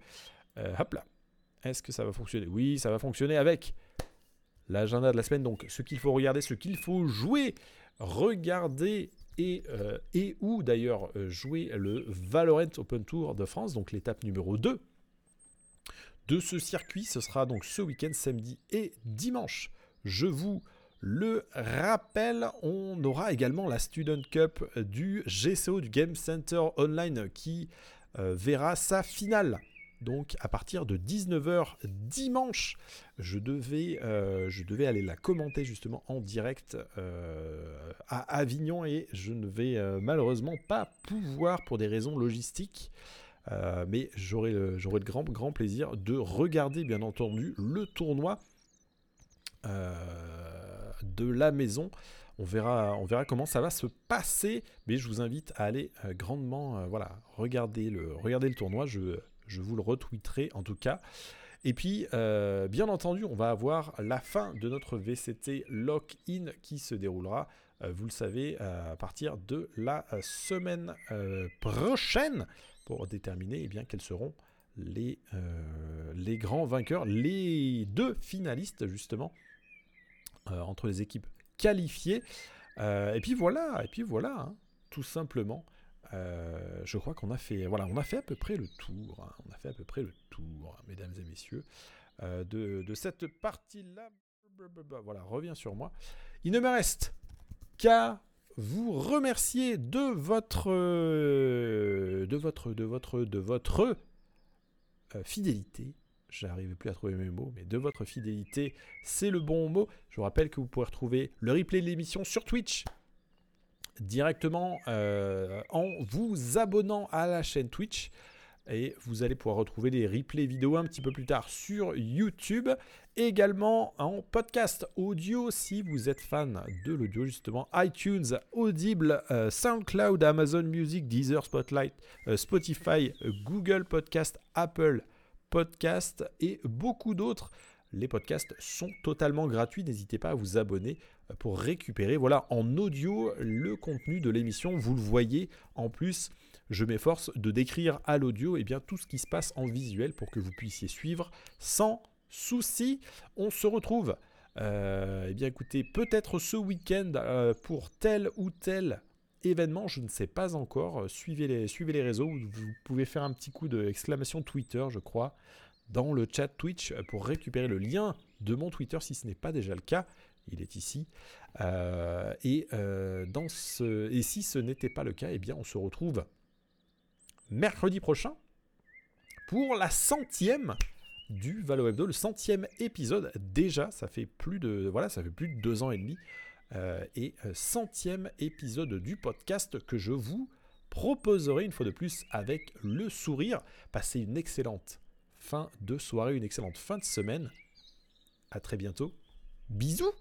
Hop là. Est-ce que ça va fonctionner? Oui, ça va fonctionner avec l'agenda de la semaine. Donc, ce qu'il faut regarder, ce qu'il faut jouer. Regardez et ou d'ailleurs jouer le Valorant Open Tour de France, donc l'étape numéro 2 de ce circuit. Ce sera donc ce week-end, samedi et dimanche. Je vous le rappelle, on aura également la Student Cup du GCO, du Game Center Online, qui verra sa finale. Donc à partir de 19h dimanche, je devais aller la commenter justement en direct à Avignon et je ne vais malheureusement pas pouvoir pour des raisons logistiques. Mais j'aurai le grand plaisir de regarder, bien entendu, le tournoi de la maison. On verra comment ça va se passer, mais je vous invite à aller grandement regarder le tournoi. Je vous le retweeterai en tout cas. Et puis, bien entendu, on va avoir la fin de notre VCT Lock-in qui se déroulera, vous le savez, à partir de la semaine prochaine pour déterminer quels seront les grands vainqueurs, les deux finalistes justement entre les équipes qualifiées. Et puis voilà, hein, tout simplement. Je crois qu'on a fait on a fait à peu près le tour, hein, mesdames et messieurs, de cette partie-là. Voilà, revient sur moi. Il ne me reste qu'à vous remercier de votre fidélité. J'arrivais plus à trouver mes mots, mais de votre fidélité, c'est le bon mot. Je vous rappelle que vous pouvez retrouver le replay de l'émission sur Twitch directement en vous abonnant à la chaîne Twitch, et vous allez pouvoir retrouver les replays vidéo un petit peu plus tard sur YouTube, également en podcast audio si vous êtes fan de l'audio, justement iTunes, Audible, SoundCloud, Amazon Music, Deezer, Spotify, Google Podcast, Apple Podcast et beaucoup d'autres. Les podcasts sont totalement gratuits, n'hésitez pas à vous abonner pour récupérer en audio le contenu de l'émission. Vous le voyez, en plus je m'efforce de décrire à l'audio tout ce qui se passe en visuel pour que vous puissiez suivre sans souci. On se retrouve écoutez, peut-être ce week-end pour tel ou tel événement, je ne sais pas encore. Suivez les réseaux, vous pouvez faire un petit coup d'exclamation Twitter, je crois, dans le chat Twitch pour récupérer le lien de mon Twitter si ce n'est pas déjà le cas. Il est ici. Et si ce n'était pas le cas, on se retrouve mercredi prochain pour la 100e du Valo Hebdo, le 100e épisode. Déjà, ça fait plus de 2 ans et demi. 100e épisode du podcast que je vous proposerai une fois de plus avec le sourire. Passez une excellente fin de soirée, une excellente fin de semaine. À très bientôt. Bisous!